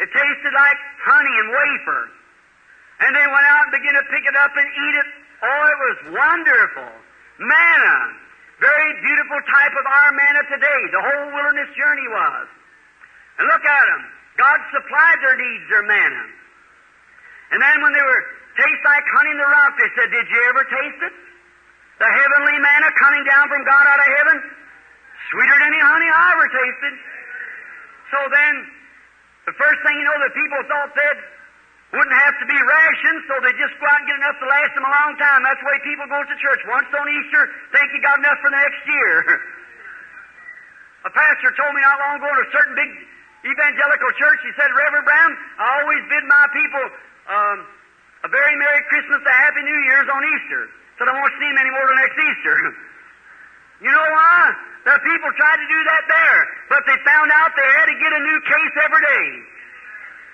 It tasted like honey and wafer. And they went out and began to pick it up and eat it. Oh, it was wonderful. Manna. Very beautiful type of our manna today. The whole wilderness journey was. And look at them. God supplied their needs, their manna. And then when they were taste like honey in the rock, they said, did you ever taste it? The heavenly manna coming down from God out of heaven? Sweeter than any honey I ever tasted. So then, the first thing you know, the people thought that wouldn't have to be rations, so they just go out and get enough to last them a long time. That's the way people go to church. Once on Easter, think you got enough for the next year. A pastor told me not long ago in a certain big evangelical church, he said, Reverend Brown, I always bid my people um, a very Merry Christmas, a Happy New Year's on Easter. Said I won't see them anymore till next Easter. You know why? The people tried to do that there, but they found out they had to get a new case every day.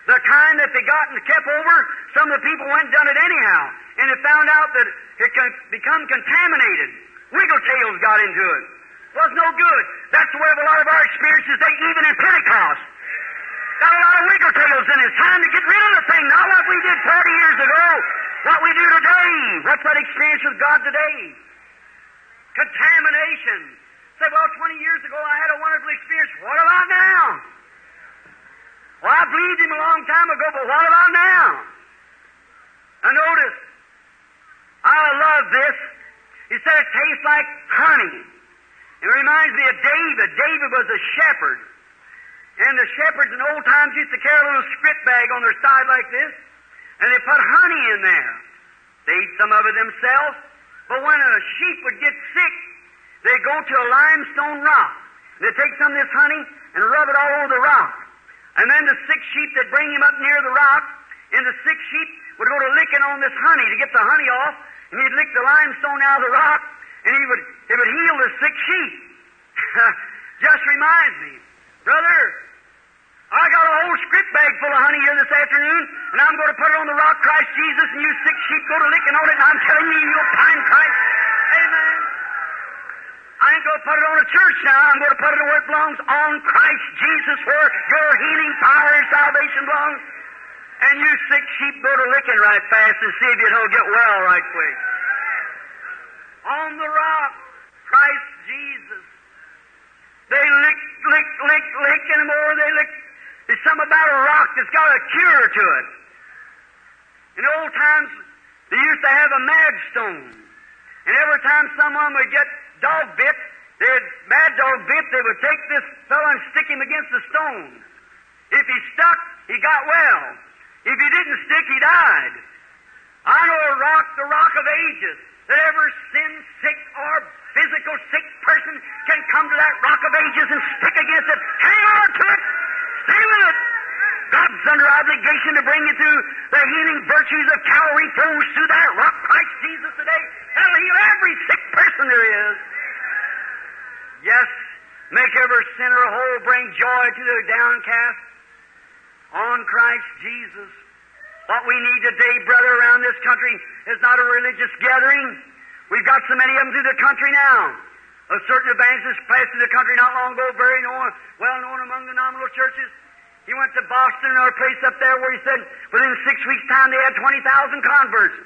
The kind that they got and kept over, some of the people went and done it anyhow. And it found out that it could become contaminated. Wiggletails got into it. Was no good. That's the way of a lot of our experiences, they, even in Pentecost. Got a lot of wiggletails in it. It's time to get rid of the thing. Not what we did thirty years ago. What we do today. What's that experience with God today? Contamination. Say, well, twenty years ago I had a wonderful experience. What about now? Well, I believed him a long time ago, but what about now? Now notice, I love this. He said it tastes like honey. It reminds me of David. David was a shepherd. And the shepherds in old times used to carry a little script bag on their side like this, and they put honey in there. They ate some of it themselves. But when a sheep would get sick, they'd go to a limestone rock. They'd take some of this honey and rub it all over the rock. And then the sick sheep, they'd bring him up near the rock, and the sick sheep would go to licking on this honey to get the honey off, and he'd lick the limestone out of the rock, and he would, it would heal the sick sheep. Just reminds me, brother, I got a whole script bag full of honey here this afternoon, and I'm going to put it on the rock, Christ Jesus, and you sick sheep go to licking on it, and I'm telling you, you'll find Christ. Amen. I ain't going to put it on a church now. I'm going to put it where it belongs, on Christ Jesus, where your healing power and salvation belongs. And you sick sheep go to licking right fast and see if you don't get well right quick. On the rock, Christ Jesus. They lick, lick, lick, lick, and the more they lick, there's something about a rock that's got a cure to it. In the old times, they used to have a madstone. And every time someone would get dog bit, they'd, mad dog bit, they would take this fellow and stick him against the stone. If he stuck, he got well. If he didn't stick, he died. I know a rock, the rock of ages, that ever sin sick or physical sick person can come to that rock of ages and stick against it. Hang on to it. Stay with it. God's under obligation to bring you through the healing virtues of Calvary flows through that rock, Christ Jesus, today. That'll heal every sick person there is. Yes, make every sinner whole, bring joy to their downcast. On Christ Jesus. What we need today, brother, around this country is not a religious gathering. We've got so many of them through the country now. A certain evangelist passed through the country not long ago, very known, well-known among the nominal churches. He went to Boston, or a place up there where he said within six weeks' time they had twenty thousand converts.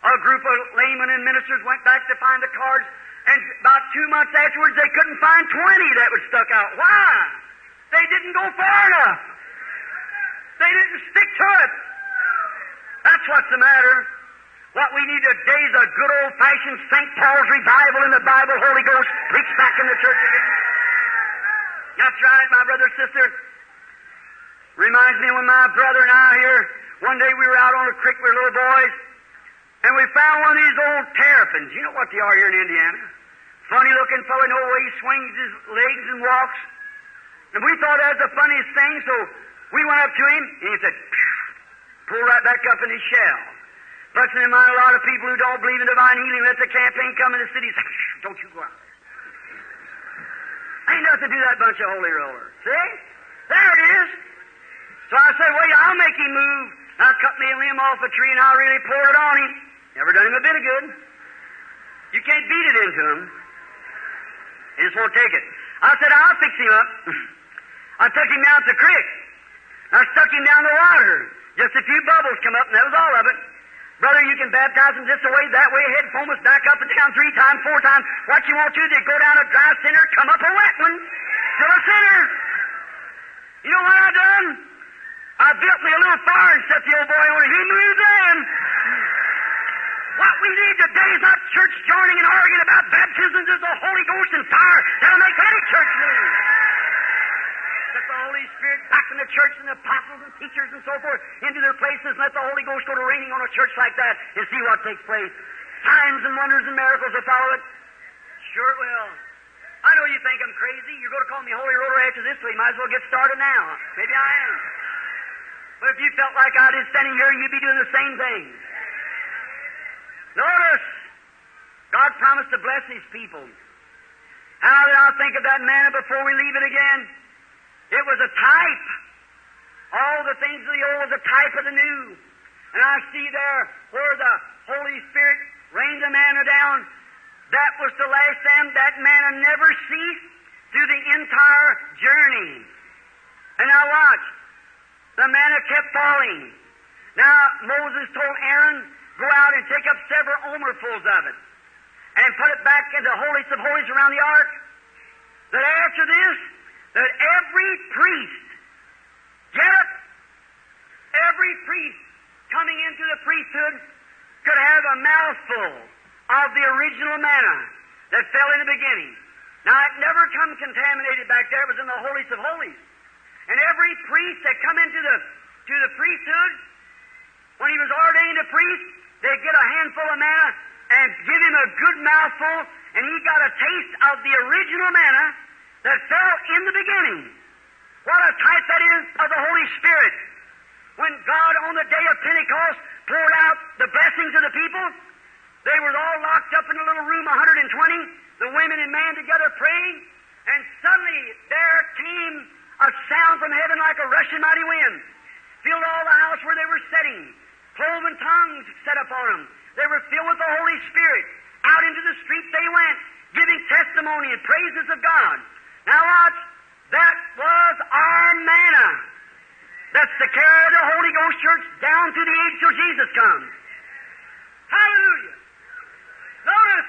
A group of laymen and ministers went back to find the cards, and about two months afterwards they couldn't find twenty that was stuck out. Why? They didn't go far enough. They didn't stick to it. That's what's the matter. What we need today is a good old-fashioned Saint Paul's revival in the Bible, Holy Ghost, preached back in the church again. That's right, my brother and sister. Reminds me when my brother and I here, one day we were out on a creek with little boys, and we found one of these old terrapins. You know what they are here in Indiana. Funny-looking fellow, no way he swings his legs and walks. And we thought that was the funniest thing, so we went up to him, and he said, pull right back up in his shell. Puts in mind a lot of people who don't believe in divine healing. Let the campaign come in the city. Don't you go out there. Ain't nothing to do that bunch of holy rollers. See? There it is. So I said, well, I'll make him move. I'll cut me a limb off a tree, and I'll really pour it on him. Never done him a bit of good. You can't beat it into him. He just won't take it. I said, I'll fix him up. I took him down to the creek. I stuck him down the water. Just a few bubbles come up, and that was all of it. Brother, you can baptize them this way, that way, head foamers back up and down three times, four times. What you want to do, go down a dry sinner, come up a wet one. Still a sinner. You know what I done? I built me a little fire and set the old boy on it. He moved in. What we need today is not church joining in Oregon about baptisms of the Holy Ghost and fire. That'll make any church move. Let the Holy Spirit back in the church and the apostles and teachers and so forth into their places. Let the Holy Ghost go to raining on a church like that and see what takes place. Signs and wonders and miracles will follow it. Sure it will. I know you think I'm crazy. You're going to call me Holy Roller after this week. Might as well get started now. Maybe I am. But if you felt like I did standing here, you'd be doing the same thing. Notice, God promised to bless His people. How did I think of that manna before we leave it again? It was a type. All the things of the old was a type of the new. And I see there where the Holy Spirit rained the manna down. That was the last time. That manna never ceased through the entire journey. And now watch. The manna kept falling. Now Moses told Aaron, go out and take up several omerfuls of it and put it back in the holiest of holies around the ark. That after this, that every priest, get it? Every priest coming into the priesthood could have a mouthful of the original manna that fell in the beginning. Now, it never come contaminated back there. It was in the holiest of holies. And every priest that come into the, to the priesthood, when he was ordained a priest, they'd get a handful of manna and give him a good mouthful, and he got a taste of the original manna that fell in the beginning. What a type that is of the Holy Spirit. When God on the day of Pentecost poured out the blessings of the people, they were all locked up in a little room, one hundred twenty, the women and man together praying, and suddenly there came a sound from heaven like a rushing mighty wind, filled all the house where they were sitting. Cloven tongues set upon them. They were filled with the Holy Spirit. Out into the street they went, giving testimony and praises of God. Now watch, that was our manna. That's the care of the Holy Ghost Church down through the age till Jesus comes. Hallelujah! Notice,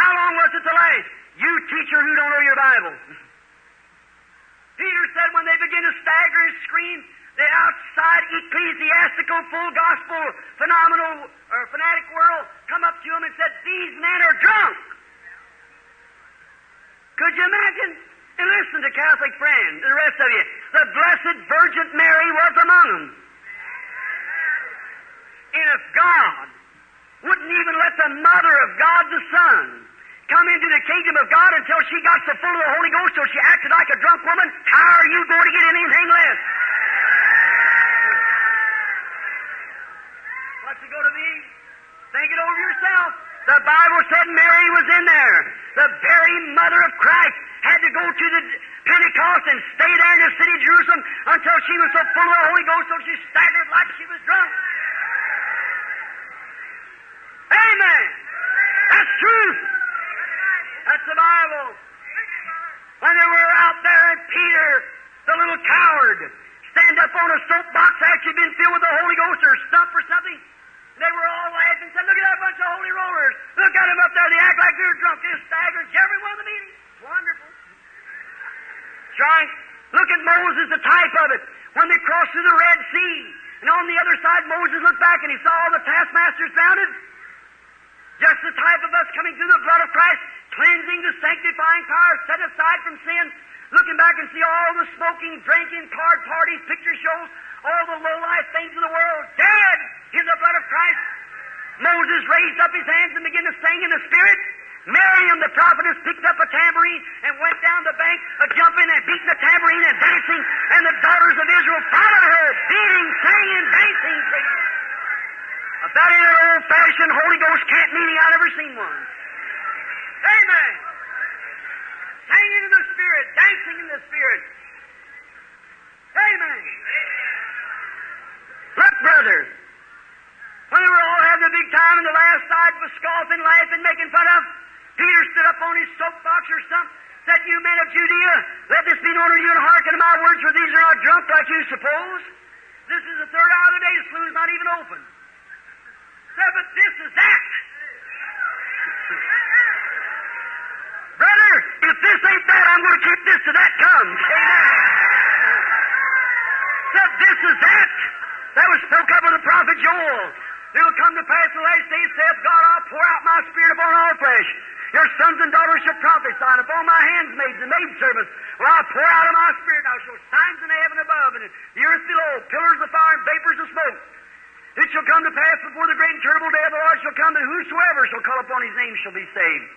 how long was it to last? You teacher who don't know your Bible. Peter said when they begin to stagger and scream, the outside ecclesiastical, full gospel, phenomenal, or fanatic world come up to him and said, these men are drunk. Could you imagine? And listen to Catholic friends, the rest of you. The Blessed Virgin Mary was among them. And if God wouldn't even let the mother of God the Son come into the kingdom of God until she got so full of the Holy Ghost till she acted like a drunk woman, how are you going to get anything less? What's it going to be? Think it over yourself. The Bible said Mary was in there. The very mother of Christ had to go to the Pentecost and stay there in the city of Jerusalem until she was so full of the Holy Ghost until she staggered like she was drunk. Amen! That's truth! That's the Bible. When they were out there and Peter, the little coward, stand up on a soapbox after she'd been filled with the Holy Ghost or stump or something, they were all laughing and said, look at that bunch of holy rollers. Look at them up there. They act like they're drunk. They're staggering. Every one of the meetings. Wonderful. Try. Look at Moses, the type of it. When they crossed through the Red Sea, and on the other side, Moses looked back and he saw all the taskmasters bounded. Just the type of us coming through the blood of Christ, cleansing the sanctifying power, set aside from sin. looking back and see all the smoking, drinking, card parties, picture shows, all the low-life things of the world, dead in the blood of Christ. Moses raised up his hands and began to sing in the Spirit. Miriam, the prophetess, picked up a tambourine and went down the bank, a-jumping and beating the tambourine and dancing, and the daughters of Israel followed her, beating, singing, dancing. About an old-fashioned Holy Ghost camp meeting, I've never seen one. Amen. Singing in the Spirit, dancing in the Spirit. Amen. Look, brother, when they were all having a big time and the last side was scoffing, laughing, making fun of, Peter stood up on his soapbox or something, said, "You men of Judea, let this be known to you and hearken to my words, for these are not drunk like you suppose. This is the third hour of the day, the saloon is not even open." Said, "But this is that." Brother, if this ain't that, I'm going to keep this till that comes. Amen. Said, "This is that." That was spoke up with the prophet Joel. "It will come to pass in the last days, saith God, I'll pour out my Spirit upon all flesh. Your sons and daughters shall prophesy, and upon my handmaids and maidservants will I pour out of my Spirit. Now shall signs in heaven above, and the earth below, pillars of fire and vapors of smoke. It shall come to pass before the great and terrible day of the Lord shall come, that whosoever shall call upon his name shall be saved."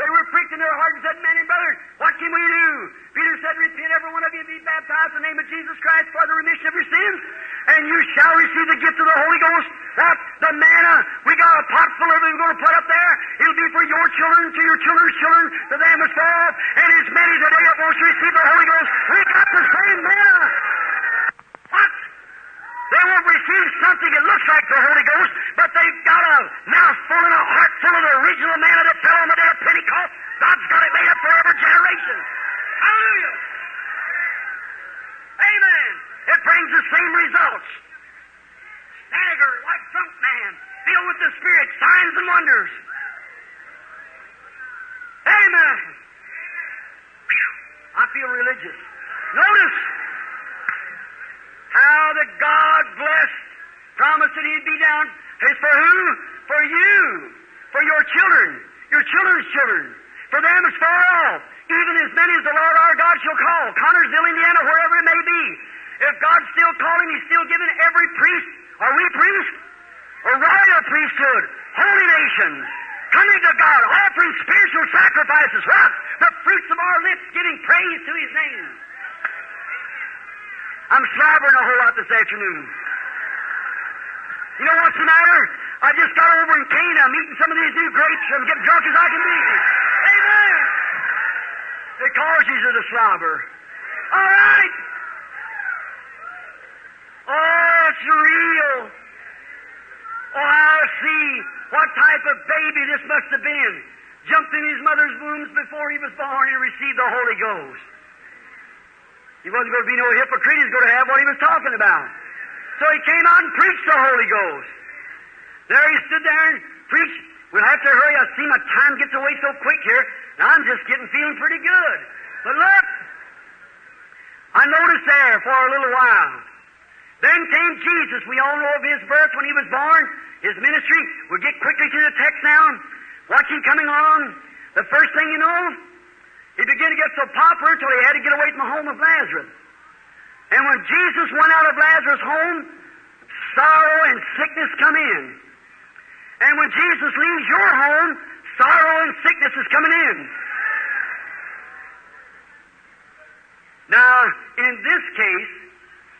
They were pricked in their heart and said, "Men and brothers, what can we do?" Peter said, "Repent, every one of you, and be baptized in the name of Jesus Christ for the remission of your sins, and you shall receive the gift of the Holy Ghost." That the manna, we got a pot full of it we're going to put up there. It'll be for your children, to your children's children, to them which fall, and as many today that wants to receive the Holy Ghost. We got the same manna. What? They won't receive something that looks like the Holy Ghost, but they've got a mouthful and a heart full of the original manna that fell on the day of Pentecost. God's got it made up for every generation. Hallelujah. Amen. It brings the same results. Stagger like drunk man, filled with the Spirit, signs and wonders. Amen. I feel religious. Notice how the God blessed, promised that He'd be down. It's for who? For you, for your children, your children's children, for them as far off, even as many as the Lord our God shall call. Connorsville, Indiana, wherever it may be. If God's still calling, He's still giving every priest, are we priests? A royal priesthood, holy nation, coming to God, offering spiritual sacrifices, what? The fruits of our lips, giving praise to His name. I'm slobbering a whole lot this afternoon. You know what's the matter? I just got over in Cana. I'm eating some of these new grapes. I'm getting drunk as I can be. Amen. It causes you to slobber. All right. Oh, it's real. Oh, I see what type of baby this must have been. Jumped in his mother's womb before he was born and received the Holy Ghost. He wasn't going to be no hypocrite. He was going to have what he was talking about. So he came out and preached the Holy Ghost. There he stood there and preached. We'll have to hurry. I see my time gets away so quick here, and I'm just getting feeling pretty good. But look, I noticed there for a little while. Then came Jesus. We all know of His birth when He was born, His ministry. We'll get quickly to the text now. Watch Him coming on. The first thing you know, He began to get so popular until He had to get away from the home of Lazarus. And when Jesus went out of Lazarus' home, sorrow and sickness come in. And when Jesus leaves your home, sorrow and sickness is coming in. Now, in this case,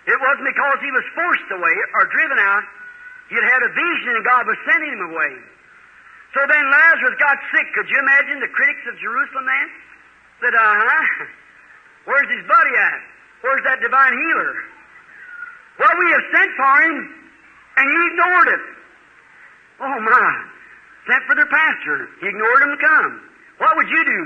it wasn't because he was forced away or driven out. He had had a vision and God was sending him away. So then Lazarus got sick. Could you imagine the critics of Jerusalem then? Said, uh-huh, where's his buddy at? Where's that divine healer? Well, we have sent for him, and he ignored it. Oh, my. Sent for their pastor. He ignored him to come. What would you do?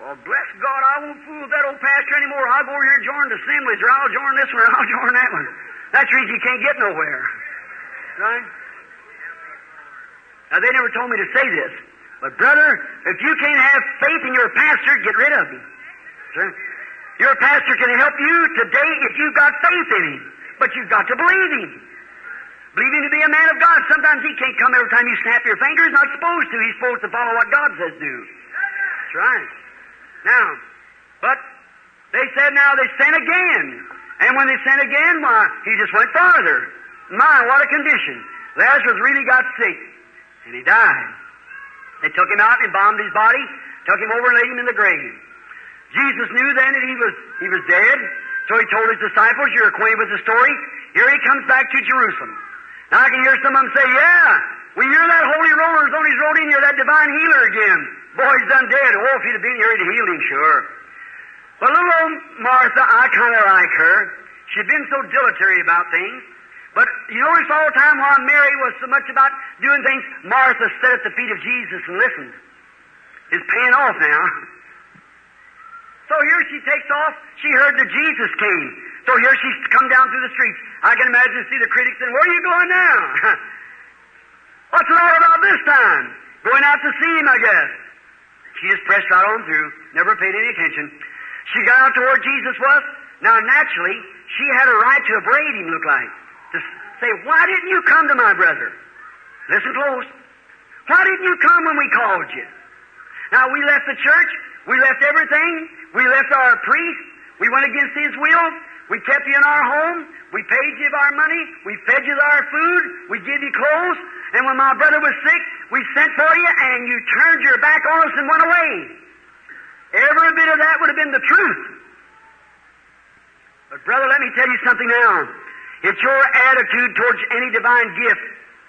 Well, bless God, I won't fool that old pastor anymore. I'll go over here and join the assemblies, or I'll join this one, or I'll join that one. That's the reason you can't get nowhere. Right? Now, they never told me to say this, but, brother, if you can't have faith in your pastor, get rid of him. Sure. Your pastor can help you today if you've got faith in him, but you've got to believe him. Believe him to be a man of God. Sometimes he can't come every time you snap your fingers. Not supposed to. He's supposed to follow what God says do. That's right. Now, but They said, now they sent again. And when they sent again, why, he just went farther. My, what a condition. Lazarus really got sick, and he died. They took him out and embalmed his body, took him over and laid him in the grave. Jesus knew then that he was, he was dead, so he told his disciples, you're acquainted with the story, here he comes back to Jerusalem. Now I can hear some of them say, yeah, we hear that Holy Roller's on his road in here, that divine healer again. Boy, he's done dead. Oh, if he'd have been here, he'd have healed him, sure. But little old Martha, I kind of like her. She'd been so dilatory about things. But you notice all the time while Mary was so much about doing things, Martha sat at the feet of Jesus and listened. It's paying off now. So here she takes off. She heard that Jesus came. So here she's come down through the streets. I can imagine see the critics saying, where are you going now? What's it all about this time? Going out to see him, I guess. She just pressed right on through, never paid any attention. She got out to where Jesus was. Now, naturally, she had a right to upbraid him, looked like. To say, why didn't you come to my brother? Listen close. Why didn't you come when we called you? Now, we left the church. We left everything. We left our priest. We went against his will. We kept you in our home. We paid you our money. We fed you our food. We gave you clothes. And when my brother was sick, we sent for you, and you turned your back on us and went away. Every bit of that would have been the truth. But, brother, let me tell you something now. It's your attitude towards any divine gift.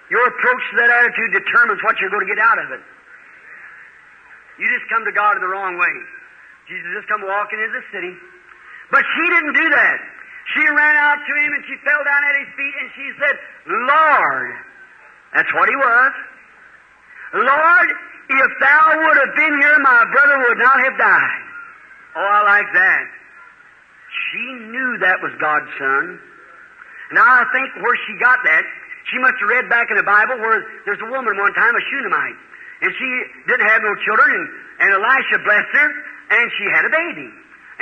Your approach to that attitude determines what you're going to get out of it. You just come to God in the wrong way. Jesus just come walking into the city. But she didn't do that. She ran out to him, and she fell down at his feet, and she said, Lord. That's what he was. Lord, if thou would have been here, my brother would not have died. Oh, I like that. She knew that was God's Son. Now, I think where she got that, she must have read back in the Bible where there's a woman one time, a Shunamite, and she didn't have no children, and, and Elisha blessed her, and she had a baby.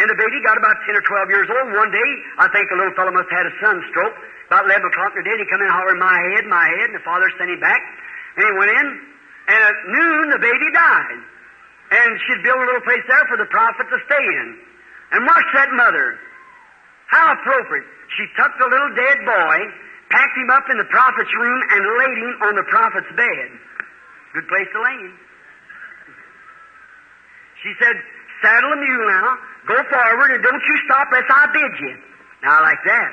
And the baby got about ten or twelve years old. One day, I think the little fellow must have had a sunstroke. About eleven o'clock in the day, he come in and holler, my head, my head, and the father sent him back. And he went in, and at noon, the baby died. And she'd built a little place there for the prophet to stay in. And watch that mother. How appropriate. She took the little dead boy, packed him up in the prophet's room, and laid him on the prophet's bed. Good place to lay him. She said, saddle a mule now, go forward, and don't you stop lest I bid you. Now, I like that.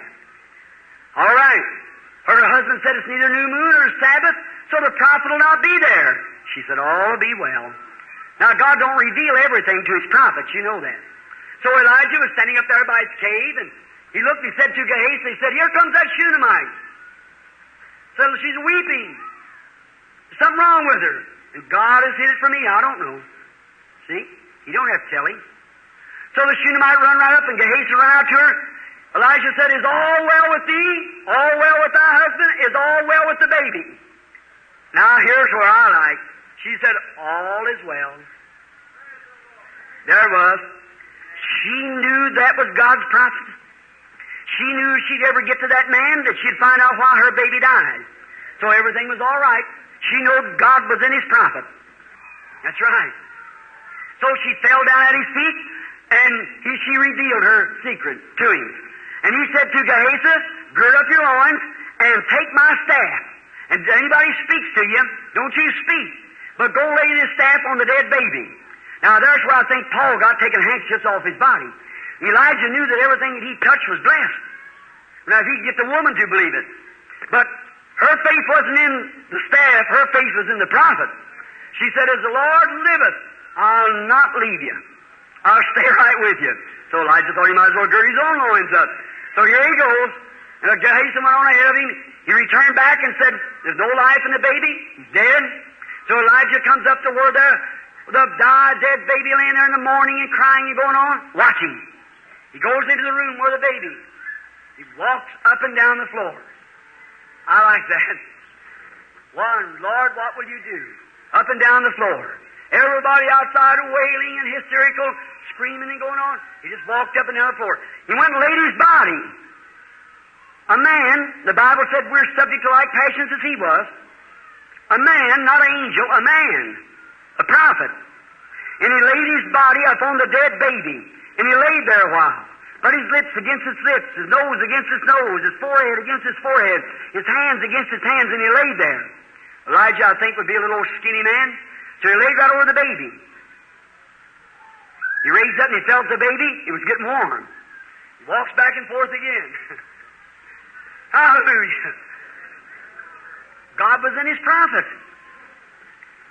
All right. Her husband said it's neither new moon or Sabbath, so the prophet will not be there. She said, all be well. Now, God don't reveal everything to his prophets. You know that. So Elijah was standing up there by his cave, and he looked, he said to Gehazi, he said, here comes that Shunamite. So she's weeping. There's something wrong with her. And God has hid it from me. I don't know. See? You don't have to tell him. So the Shunamite run right up, and Gehazi ran out to her. Elijah said, is all well with thee? All well with thy husband? Is all well with the baby? Now, here's where I like. She said, all is well. There it was. She knew that was God's prophet. She knew if she'd ever get to that man that she'd find out why her baby died. So everything was all right. She knew God was in his prophet. That's right. So she fell down at his feet, and he, she revealed her secret to him. And he said to Gehazi, gird up your loins and take my staff. And if anybody speaks to you, don't you speak, but go lay this staff on the dead baby. Now, there's where I think Paul got taking handkerchiefs off his body. Elijah knew that everything that he touched was blessed. Now, if he could get the woman to believe it. But her faith wasn't in the staff. Her faith was in the prophet. She said, as the Lord liveth, I'll not leave you. I'll stay right with you. So Elijah thought he might as well gird his own loins up. So here he goes. And Gehazi went on ahead of him. He returned back and said, there's no life in the baby. He's dead. So Elijah comes up to where the, the died dead baby laying there in the morning and crying and going on, watching. He goes into the room where the baby is. He walks up and down the floor. I like that. One, Lord, what will you do? Up and down the floor. Everybody outside wailing and hysterical, screaming and going on. He just walked up and down the floor. He went and laid his body. A man, the Bible said we're subject to like passions as he was. A man, not an angel, a man, a prophet. And he laid his body upon the dead baby. And he laid there a while, put his lips against his lips, his nose against his nose, his forehead against his forehead, his hands against his hands, and he laid there. Elijah, I think, would be a little skinny man, so he laid right over the baby. He raised up and he felt the baby. It was getting warm. He walks back and forth again. Hallelujah. God was in his prophet.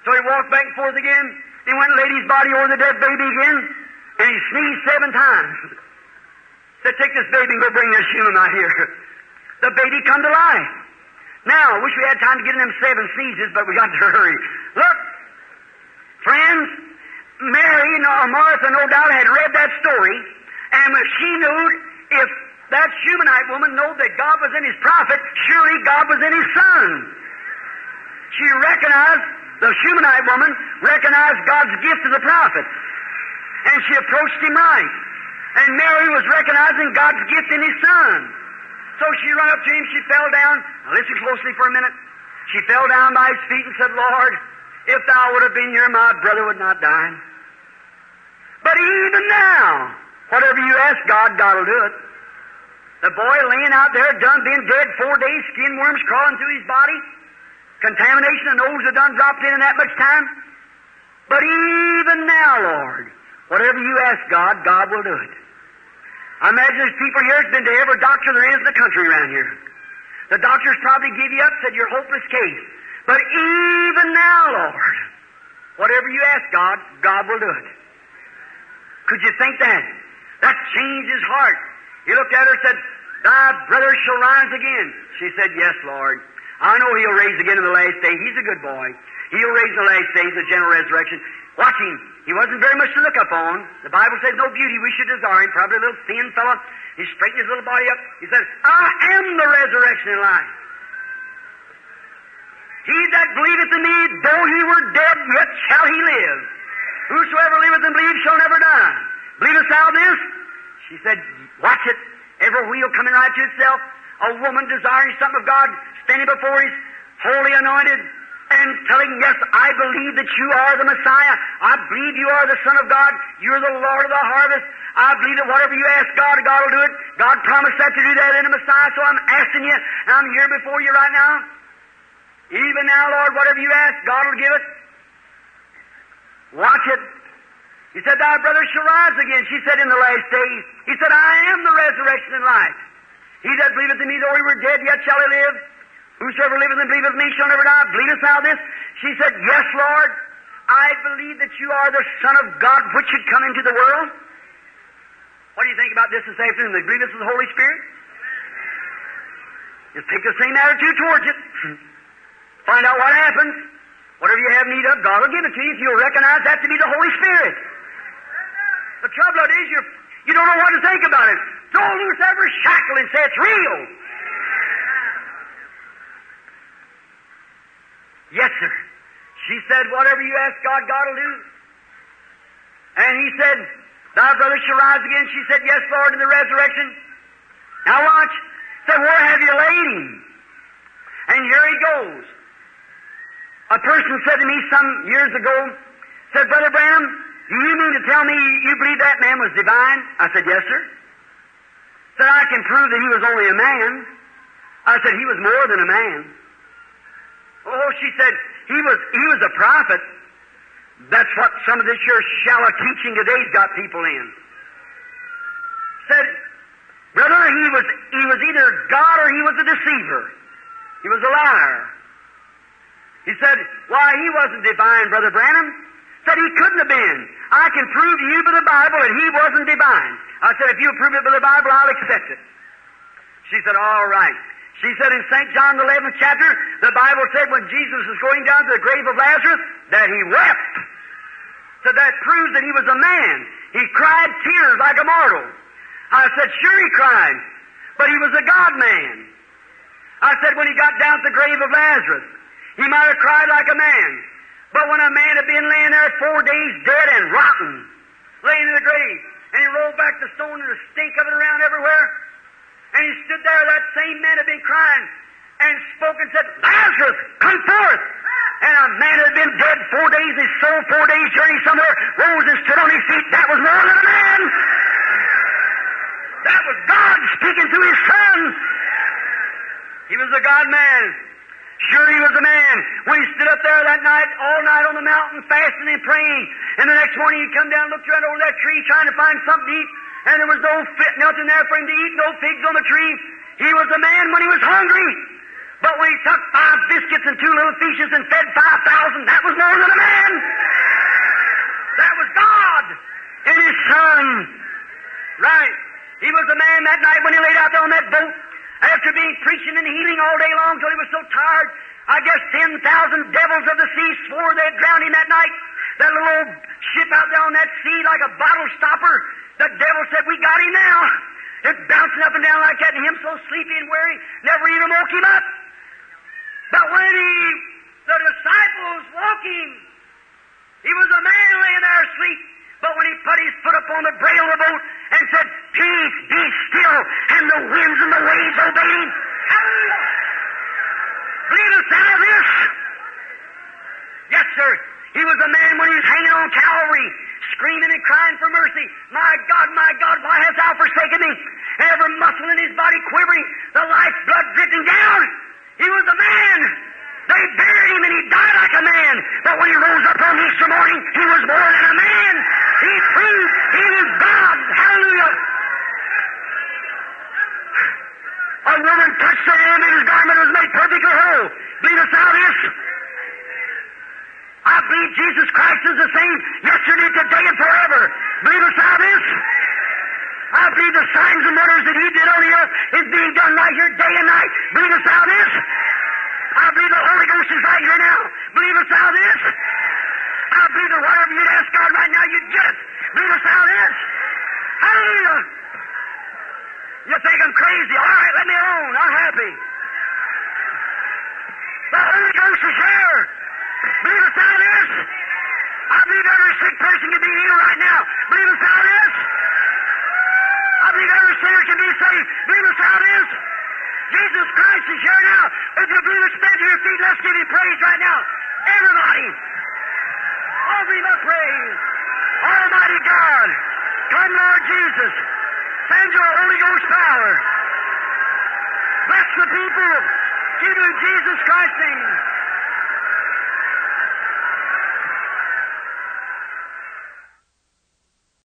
So he walked back and forth again. He went and laid his body over the dead baby again, and he sneezed seven times. He said, take this baby and go bring this Shunamite here. The baby come to life. Now, I wish we had time to get in them seven sneezes, but we got to hurry. Look, friends, Mary or Martha, no doubt, had read that story, and she knew if that Shunamite woman knew that God was in his prophet, surely God was in his son. She recognized, the Shunamite woman recognized God's gift to the prophet, and she approached him right. And Mary was recognizing God's gift in his son. So she ran up to him, she fell down. Now listen closely for a minute. She fell down by his feet and said, Lord, if thou would have been here, my brother would not die. But even now, whatever you ask God, God will do it. The boy laying out there, done being dead four days, skin worms crawling through his body, contamination and olds are done dropped in in that much time. But even now, Lord, whatever you ask God, God will do it. I imagine there's people here that's been to every doctor there is in the country around here. The doctors probably give you up, said you're a hopeless case. But even now, Lord, whatever you ask God, God will do it. Could you think that? That changed his heart. He looked at her and said, thy brother shall rise again. She said, yes, Lord. I know he'll raise again in the last day. He's a good boy. He'll raise in the last days, the general resurrection. Watch him. He wasn't very much to look up on. The Bible says no beauty we should desire him. Probably a little thin fellow. He straightened his little body up. He said, I am the resurrection and life. He that believeth in me, though he were dead, yet shall he live. Whosoever liveth and believes shall never die. Believest thou this? She said, watch it. Every wheel coming right to itself. A woman desiring something of God, standing before his holy anointed, and telling, yes, I believe that you are the Messiah. I believe you are the Son of God. You're the Lord of the harvest. I believe that whatever you ask God, God will do it. God promised that to do that in the Messiah, so I'm asking you, and I'm here before you right now. Even now, Lord, whatever you ask, God will give it. Watch it. He said, thy brother shall rise again. She said, in the last days. He said, I am the resurrection and life. He that believeth in me, though he were dead, yet shall he live. Whosoever liveth and believeth me shall never die. Believest thou this? She said, yes, Lord, I believe that you are the Son of God which should come into the world. What do you think about this this afternoon? Do you believe this is the Holy Spirit? Just take the same attitude towards it. Find out what happens. Whatever you have need of, God will give it to you if you'll recognize that to be the Holy Spirit. The trouble of it is you're, you don't know what to think about it. Throw loose every shackle and say it's real. Yes, sir. She said, whatever you ask God, God will do. And he said, thy brother shall rise again. She said, yes, Lord, in the resurrection. Now watch. He said, where have you laid him? And here he goes. A person said to me some years ago, said, Brother Branham, do you mean to tell me you believe that man was divine? I said, yes, sir. Said, I can prove that he was only a man. I said, he was more than a man. Oh, she said, he was he was a prophet. That's what some of this here shallow teaching today's got people in. Said, brother, he was he was either God or he was a deceiver. He was a liar. He said, why, he wasn't divine, Brother Branham. Said, he couldn't have been. I can prove to you by the Bible that he wasn't divine. I said, if you'll prove it by the Bible, I'll accept it. She said, all right. She said in Saint John, the eleventh chapter, the Bible said when Jesus was going down to the grave of Lazarus, that he wept. So that proves that he was a man. He cried tears like a mortal. I said, sure he cried, but he was a God-man. I said, when he got down to the grave of Lazarus, he might have cried like a man. But when a man had been laying there four days dead and rotten, laying in the grave, and he rolled back the stone and the stink of it around everywhere, and he stood there, that same man had been crying, and spoke and said, Lazarus, come forth! And a man who had been dead four days, his soul four days' journey somewhere, rose and stood on his feet. That was more than a man! That was God speaking through His Son. He was a God-man. Sure, He was a man. When He stood up there that night, all night on the mountain, fasting and praying, and the next morning He'd come down and looked around over that tree trying to find something to eat, and there was no fit, nothing there for Him to eat, no figs on the tree. He was a man when He was hungry. But when He took five biscuits and two little fishes and fed five thousand, that was more than a man. That was God in His Son. Right. He was a man that night when He laid out there on that boat, after being preaching and healing all day long till He was so tired. I guess ten thousand devils of the sea swore they'd drowned Him that night. That little old ship out there on that sea like a bottle stopper, the devil said, "We got Him now." It's bouncing up and down like that, and Him so sleepy and weary, never even woke Him up. But when he, the disciples woke Him, He was a man laying there asleep. But when He put His foot upon the brail of the boat and said, "Peace, be still," and the winds and the waves obeyed Him. Hallelujah! Believe the sound of this? Yes, sir. He was a man when He was hanging on Calvary, screaming and crying for mercy. "My God, my God, why hast Thou forsaken me?" Every muscle in His body quivering, the life blood dripping down. He was a man. They buried Him and He died like a man. But when He rose up on Easter morning, He was more than a man. He proved He was God. Hallelujah. A woman touched the hem, and His garment was made perfectly whole. Believe us out this. I believe Jesus Christ is the same yesterday, today, and forever. Believe us out this. I believe the signs and wonders that He did on the earth is being done right here day and night. Believe us out this. I believe the Holy Ghost is right here now. Believe us out this. I believe that whatever you'd ask God right now, you'd get it. Believe us out this. Hallelujah. You think I'm crazy. All right, let me alone. I'm happy. The Holy Ghost is here. Believe us out this. I believe every sick person can be healed right now. Believe us out this. I believe every sinner can be saved. Believe us out this. Jesus Christ is here now. If you believe it, stand to your feet. Let's give Him praise right now. Everybody. All we must praise. Almighty God. Come, Lord Jesus. Send your Holy Ghost power. Bless the people. Keep in Jesus Christ's name.